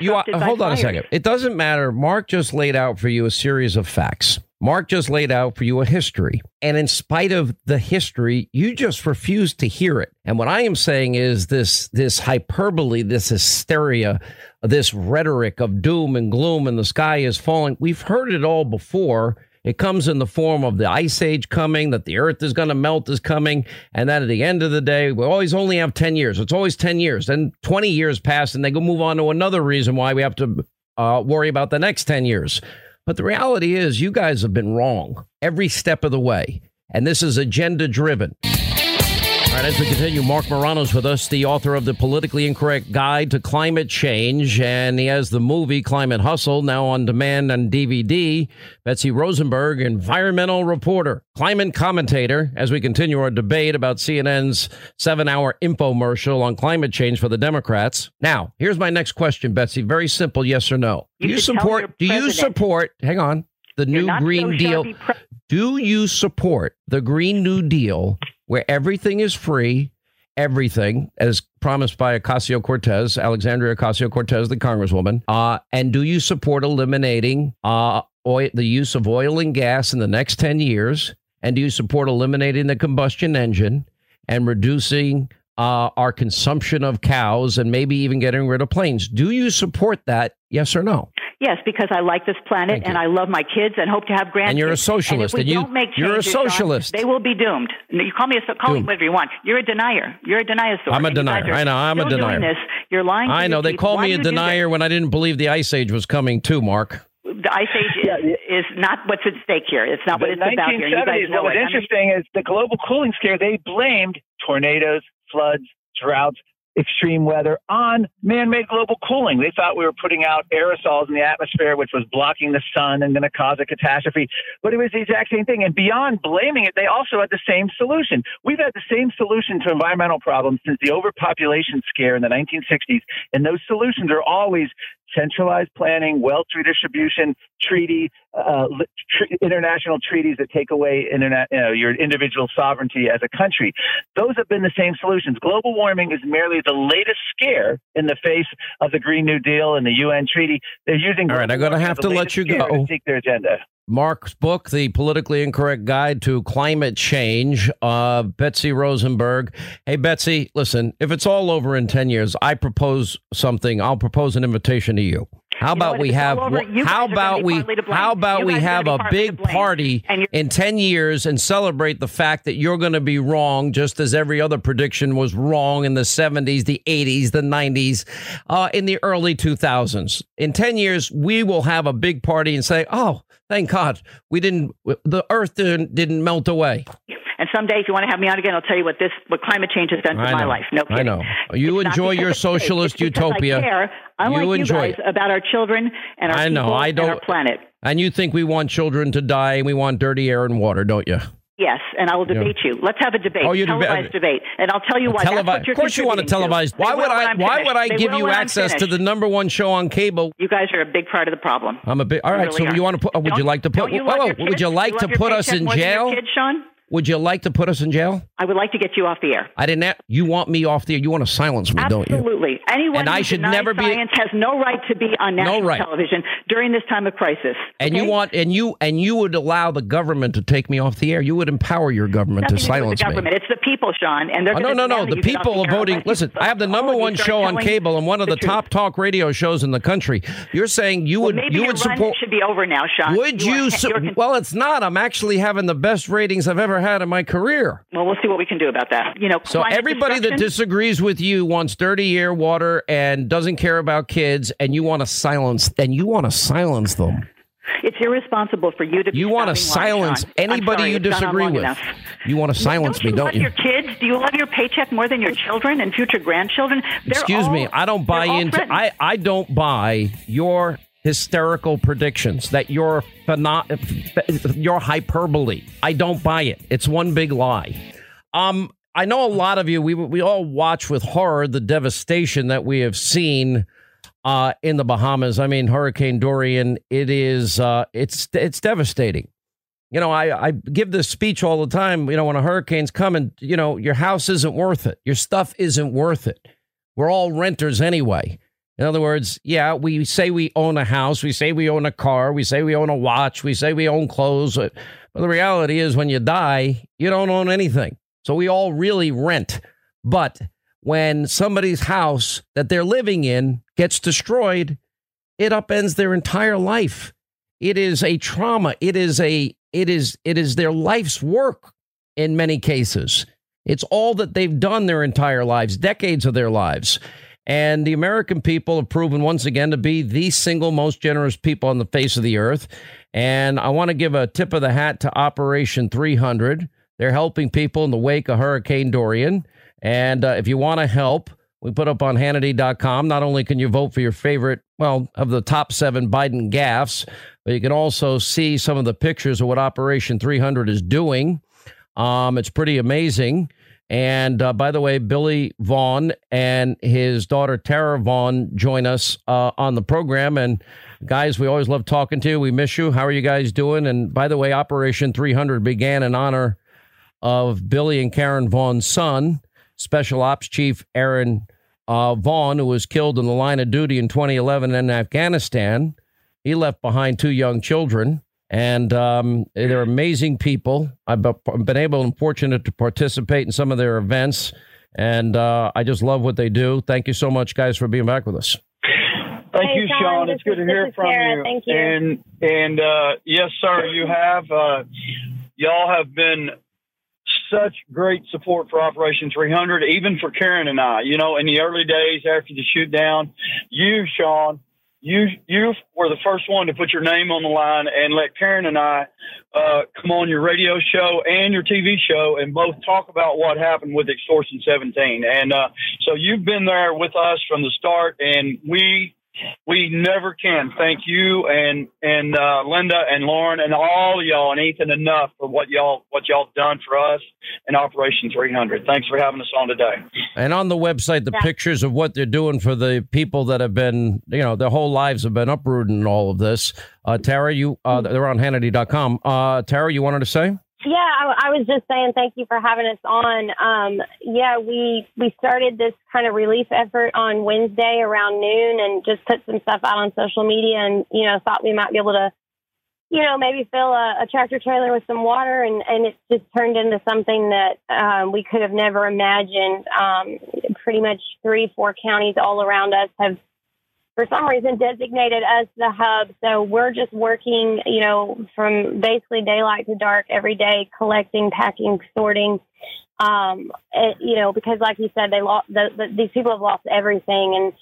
you are, hold on a second. It doesn't matter. Mark just laid out for you a series of facts. Mark just laid out for you a history. And in spite of the history, you just refuse to hear it. And what I am saying is this this hyperbole, this hysteria, this rhetoric of doom and gloom and the sky is falling. We've heard it all before. It comes in the form of the ice age coming, that the earth is going to melt is coming. And then at the end of the day, we always only have ten years. It's always ten years. Then twenty years pass and they go move on to another reason why we have to Uh, worry about the next ten years. But the reality is you guys have been wrong every step of the way. And this is agenda driven. All right, as we continue, Mark Morano's with us, the author of The Politically Incorrect Guide to Climate Change. And he has the movie Climate Hustle now on demand on D V D. Betsy Rosenberg, environmental reporter, climate commentator, as we continue our debate about C N N's seven hour infomercial on climate change for the Democrats. Now, here's my next question, Betsy. Very simple. Yes or no? Do you, you support do you support? Hang on. The You're new Green so Deal. Pre- do you support the Green New Deal where everything is free? Everything, as promised by Ocasio-Cortez, Alexandria Ocasio-Cortez, the congresswoman. Uh, and do you support eliminating uh, oil, the use of oil and gas in the next ten years? And do you support eliminating the combustion engine and reducing uh, our consumption of cows and maybe even getting rid of planes? Do you support that? Yes or no? Yes, because I like this planet Thank and you. I love my kids and hope to have grandkids. And you're a socialist. And if we and you, don't make changes, you're a socialist. John, they will be doomed. You call me a call me whatever you want. You're a denier. You're a denier. I'm a denier. Either. I know. I'm Still a denier. Doing this, you're lying. I know. They people. called Why me a denier when I didn't believe the Ice Age was coming too, Mark. The Ice Age yeah, is, is not what's at stake here. It's not the what it's about here. You guys know what's it. interesting I mean, is the global cooling scare. They blamed tornadoes, floods, droughts, extreme weather on man-made global cooling. They thought we were putting out aerosols in the atmosphere, which was blocking the sun and going to cause a catastrophe. But it was the exact same thing. And beyond blaming it, they also had the same solution. We've had the same solution to environmental problems since the overpopulation scare in the nineteen sixties. And those solutions are always centralized planning, wealth redistribution, treaty, uh, tre- international treaties that take away interna- you know, your individual sovereignty as a country. Those have been the same solutions. Global warming is merely the latest scare in the face of the Green New Deal and the U N treaty. They're using. All right, I'm going to have to let you go. To take their agenda. Mark's book, The Politically Incorrect Guide to Climate Change, uh, Betsy Rosenberg. Hey, Betsy, listen, if it's all over in ten years, I propose something. I'll propose an invitation to you. How about we have how about we how about we have a big party in ten years and celebrate the fact that you're going to be wrong, just as every other prediction was wrong in the seventies, the eighties, the nineties, uh, in the early two thousands. In ten years, we will have a big party and say, oh, thank God we didn't. The earth didn't, didn't melt away. And someday, if you want to have me on again, I'll tell you what this, what climate change has done to my life. No kidding. I know. You enjoy your socialist utopia. I care, unlike you guys, about our children and our people and our planet. And you think we want children to die and we want dirty air and water, don't you? Yes, and I will debate yeah. you. Let's have a debate, oh, you televised deba- debate, and I'll tell you why. Televi- what you're of course, you want to televise. Why would I? Why would I they give you access to the number one show on cable? You guys are a big part of the problem. I'm a big. All right, really so are. you want to put? Oh, would you like to put? You oh, oh, would you like you to put us in jail? Kid, Sean? Would you like to put us in jail? I would like to get you off the air. I didn't. Have, you want me off the air? You want to silence me, Absolutely. don't you? Absolutely. Anyone and who I should denies never science be, has no right to be on national no right. television during this time of crisis. And okay? you want and you and you would allow the government to take me off the air. You would empower your government Nothing to silence to do with the government. me. It's the people, Sean, and they're oh, no, no, no. The people are voting. Listen, I have the number one show on cable and one of the, the top talk radio shows in the country. You're saying you would well, maybe you would run support? Should be over now, Sean. Would you? you are, su- well, it's not. I'm actually having the best ratings I've ever had in my career. Well, we'll see what we can do about that. You know, so everybody that disagrees with you wants dirty air, water, and doesn't care about kids, and you want to silence, and you want to silence them. It's irresponsible for you to. You want to silence anybody you disagree with. You want to silence me, don't you? Your kids? Do you love your paycheck more than your children and future grandchildren? Excuse me, I don't buy into. I I don't buy your hysterical predictions that your your hyperbole. I don't buy it. It's one big lie. Um, I know a lot of you. We we all watch with horror the devastation that we have seen. Uh, in the Bahamas, I mean, Hurricane Dorian, it is uh, it's it's devastating. You know, I, I give this speech all the time. You know, when a hurricane's coming, you know, your house isn't worth it. Your stuff isn't worth it. We're all renters anyway. In other words, yeah, we say we own a house. We say we own a car. We say we own a watch. We say we own clothes. But the reality is when you die, you don't own anything. So we all really rent. But when somebody's house that they're living in gets destroyed, it upends their entire life. It is a trauma. It is a it is it is their life's work in many cases. It's all that they've done their entire lives, decades of their lives. And the American people have proven once again to be the single most generous people on the face of the earth. And I want to give a tip of the hat to Operation three hundred. They're helping people in the wake of Hurricane Dorian. And uh, if you want to help, we put up on Hannity dot com. Not only can you vote for your favorite, well, of the top seven Biden gaffes, but you can also see some of the pictures of what Operation three hundred is doing. Um, it's pretty amazing. And uh, by the way, Billy Vaughn and his daughter, Tara Vaughn, join us uh, on the program. And guys, we always love talking to you. We miss you. How are you guys doing? And by the way, Operation three hundred began in honor of Billy and Karen Vaughn's son, Special Ops Chief Aaron uh, Vaughn, who was killed in the line of duty in twenty eleven in Afghanistan. He left behind two young children, and um, they're amazing people. I've been able and fortunate to participate in some of their events, and uh, I just love what they do. Thank you so much, guys, for being back with us. Thank hey, you, Sean. John, it's good to hear from Sarah. you. Thank you. And, and uh, yes, sir, you have. Uh, y'all have been such great support for Operation three hundred, even for Karen and I. You know, in the early days after the shoot down, you, Sean, you you were the first one to put your name on the line and let Karen and I uh, come on your radio show and your T V show and both talk about what happened with Extortion seventeen. And uh, so you've been there with us from the start, and we we never can thank you and and uh, Linda and Lauren and all y'all and Ethan enough for what y'all what y'all done for us in Operation three hundred. Thanks for having us on today. And on the website, the yeah. pictures of what they're doing for the people that have been, you know, their whole lives have been uprooted in all of this. Uh, Tara, you uh, they're on Hannity dot com. Uh, Tara, you wanted to say? Yeah, I, I was just saying thank you for having us on. Um, yeah, we we started this kind of relief effort on Wednesday around noon and just put some stuff out on social media and, you know, thought we might be able to you know, maybe fill a, a tractor trailer with some water, and, and it's just turned into something that um, we could have never imagined. Um, pretty much three, four counties all around us have, for some reason, designated us the hub. So we're just working, you know, from basically daylight to dark every day, collecting, packing, sorting. Um, it, you know, because like you said, they lost. The, the, these people have lost everything, and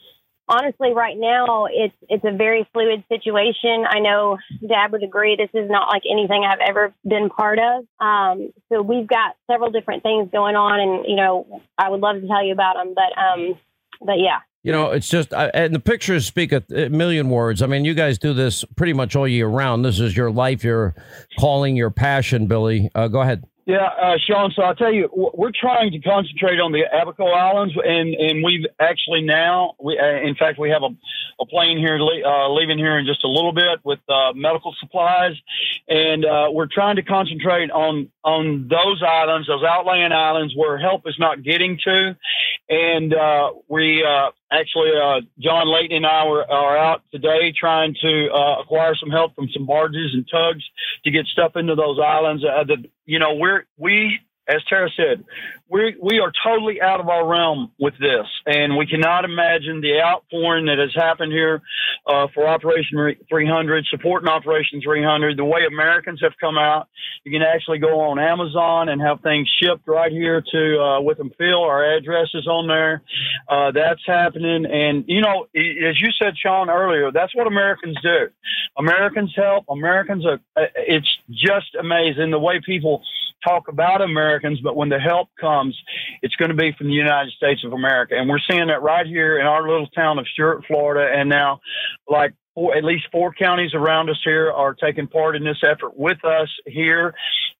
honestly, right now, it's it's a very fluid situation. I know Dad would agree, this is not like anything I've ever been part of. Um, so we've got several different things going on, and, you know, I would love to tell you about them. But, um, but yeah. You know, it's just, I, and the pictures speak a, a million words. I mean, you guys do this pretty much all year round. This is your life, your calling, your passion, Billy. Uh, go ahead. Yeah, uh, Sean, so I'll tell you, we're trying to concentrate on the Abaco Islands, and, and we've actually now, we, uh, in fact, we have a, a plane here uh, leaving here in just a little bit with uh, medical supplies, and uh, we're trying to concentrate on, on those islands, those outlying islands where help is not getting to, and uh, we uh, actually, uh, John Layton and I were, are out today trying to uh, acquire some help from some barges and tugs to get stuff into those islands. Uh, the, you know, we're, we, as Tara said, we we are totally out of our realm with this, and we cannot imagine the outpouring that has happened here uh, for Operation three hundred, supporting Operation three hundred, the way Americans have come out. You can actually go on Amazon and have things shipped right here to uh, Witham-Phil. Our address is on there. Uh, that's happening. And, you know, as you said, Sean, earlier, that's what Americans do. Americans help. Americans are, it's just amazing the way people talk about Americans, but when the help comes, it's going to be from the United States of America. And we're seeing that right here in our little town of Stuart, Florida. And now, like, four, at least four counties around us here are taking part in this effort with us here.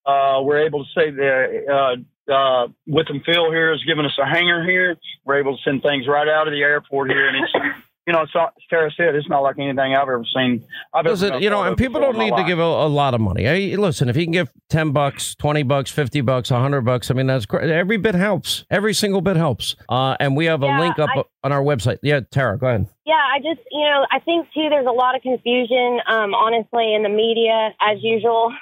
Uh, we're able to say the uh, uh, Witham-Phil here has given us a hangar here. We're able to send things right out of the airport here. And it's... You know, so, as Tara said, it's not like anything I've ever seen. I've listen, ever you know, and people don't need to give a, a lot of money. I mean, listen, if you can give ten bucks, twenty bucks, fifty bucks, one hundred bucks, I mean, that's great. Every bit helps. Every single bit helps. Uh, and we have a yeah, link up I, on our website. Yeah, Tara, go ahead. Yeah, I just, you know, I think, too, there's a lot of confusion, um, honestly, in the media, as usual,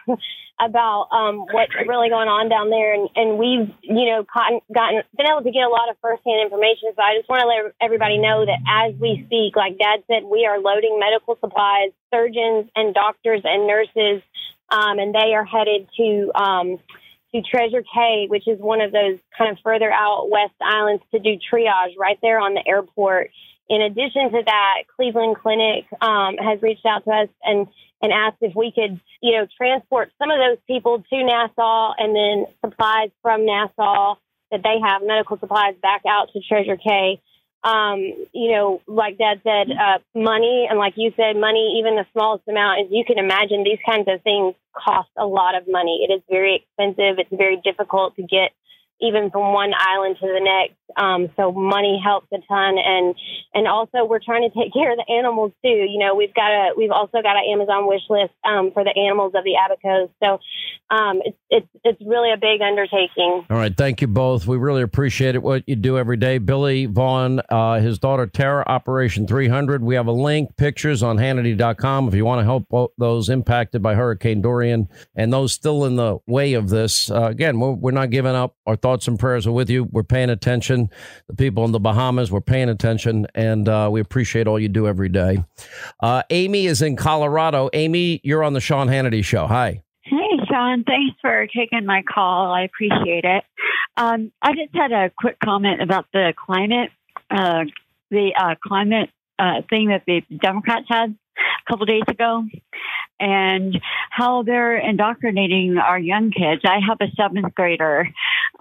about um, what's really going on down there. And, and we've, you know, gotten, gotten, been able to get a lot of firsthand information. So I just want to let everybody know that as we speak, like Dad said, we are loading medical supplies, surgeons and doctors and nurses, um, and they are headed to um, to Treasure Cay, which is one of those kind of further out West Islands, to do triage right there on the airport. In addition to that, Cleveland Clinic um, has reached out to us and and asked if we could, you know, transport some of those people to Nassau and then supplies from Nassau that they have, medical supplies, back out to Treasure Cay. Um, you know, like Dad said, uh, money, and like you said, money, even the smallest amount, as you can imagine, these kinds of things cost a lot of money. It is very expensive. It's very difficult to get even from one island to the next. Um, so money helps a ton. And, and also we're trying to take care of the animals too. You know, we've got a, we've also got an Amazon wish list, um, for the animals of the abacos. So, um, it's, it's, it's really a big undertaking. All right. Thank you both. We really appreciate it. What you do every day, Billy Vaughn, uh, his daughter, Tara, Operation three hundred. We have a link, pictures on Hannity dot com. If you want to help those impacted by Hurricane Dorian and those still in the way of this, uh, again, we're, we're not giving up. Our thoughts and prayers are with you. We're paying attention. The people in the Bahamas, we're paying attention, and uh, we appreciate all you do every day. Uh, Amy is in Colorado. Amy, you're on the Sean Hannity Show. Hi. Hey, Sean. Thanks for taking my call. I appreciate it. Um, I just had a quick comment about the climate, uh, the uh, climate uh, thing that the Democrats had a couple days ago, and how they're indoctrinating our young kids. I have a seventh grader,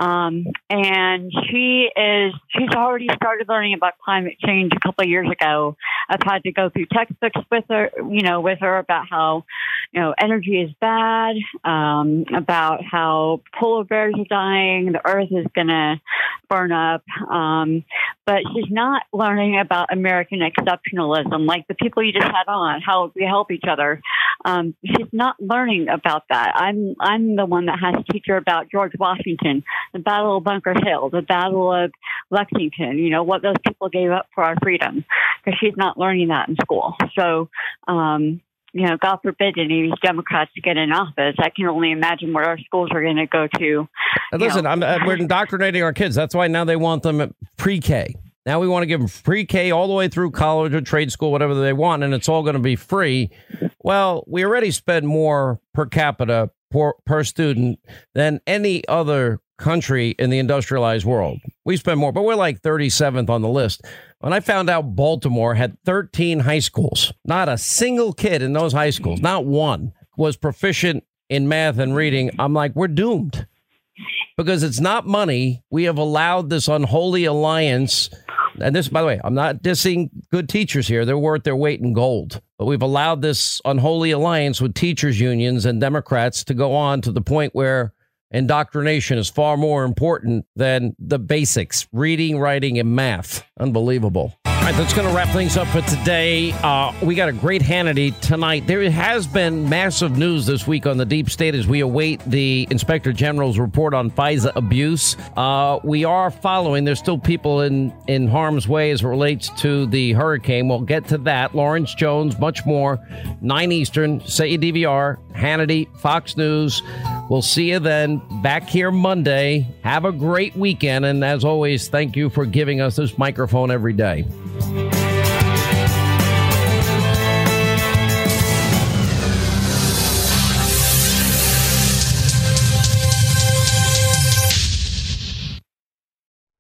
um, and she is she's already started learning about climate change a couple of years ago. I've had to go through textbooks with her, you know, with her about how, you know, energy is bad, um, about how polar bears are dying, the earth is going to burn up, um, but she's not learning about American exceptionalism, like the people you just had on. How we help each other. Um, she's not learning about that. I'm I'm the one that has to teach her about George Washington, the Battle of Bunker Hill, the Battle of Lexington. You know, what those people gave up for our freedom, because she's not learning that in school. So um, you know, God forbid any of these Democrats to get in office. I can only imagine what our schools are going to go to. Listen, I'm, we're indoctrinating our kids. That's why now they want them at pre-K. Now we want to give them pre-K all the way through college or trade school, whatever they want, and it's all going to be free. Well, we already spend more per capita per, per student than any other country in the industrialized world. We spend more, but we're like thirty-seventh on the list. When I found out Baltimore had thirteen high schools, not a single kid in those high schools, not one, was proficient in math and reading, I'm like, we're doomed. Because it's not money. We have allowed this unholy alliance. And this, by the way, I'm not dissing good teachers here. They're worth their weight in gold. But we've allowed this unholy alliance with teachers unions and Democrats to go on to the point where indoctrination is far more important than the basics, reading, writing, and math. Unbelievable. All right, that's going to wrap things up for today. Uh, we got a great Hannity tonight. There has been massive news this week on the deep state as we await the Inspector General's report on FISA abuse. Uh, we are following. There's still people in, in harm's way as it relates to the hurricane. We'll get to that. Lawrence Jones, much more. nine Eastern, set your D V R. Hannity, Fox News. We'll see you then back here Monday. Have a great weekend. And as always, thank you for giving us this microphone every day.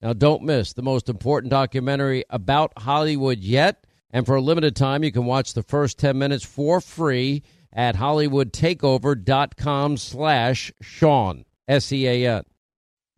Now don't miss the most important documentary about Hollywood yet. And for a limited time, you can watch the first ten minutes for free at hollywoodtakeover.com slash Sean, S E A N.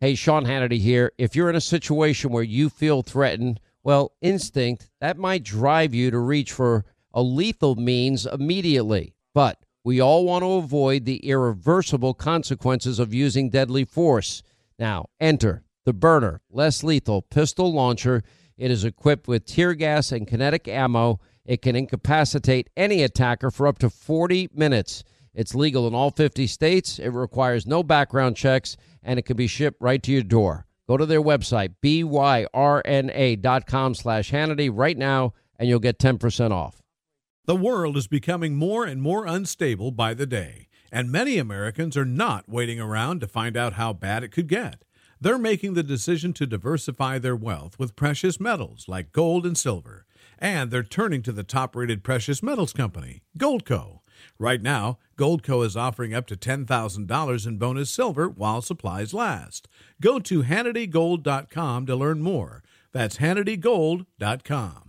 Hey, Sean Hannity here. If you're in a situation where you feel threatened, well, instinct, that might drive you to reach for a lethal means immediately. But we all want to avoid the irreversible consequences of using deadly force. Now, enter the Burner, less lethal pistol launcher. It is equipped with tear gas and kinetic ammo. It can incapacitate any attacker for up to forty minutes. It's legal in all fifty states. It requires no background checks, and it can be shipped right to your door. Go to their website, byrna.com slash Hannity right now, and you'll get ten percent off. The world is becoming more and more unstable by the day, and many Americans are not waiting around to find out how bad it could get. They're making the decision to diversify their wealth with precious metals like gold and silver. And they're turning to the top-rated precious metals company, Goldco. Right now, Goldco is offering up to ten thousand dollars in bonus silver while supplies last. Go to Hannity Gold dot com to learn more. That's Hannity Gold dot com.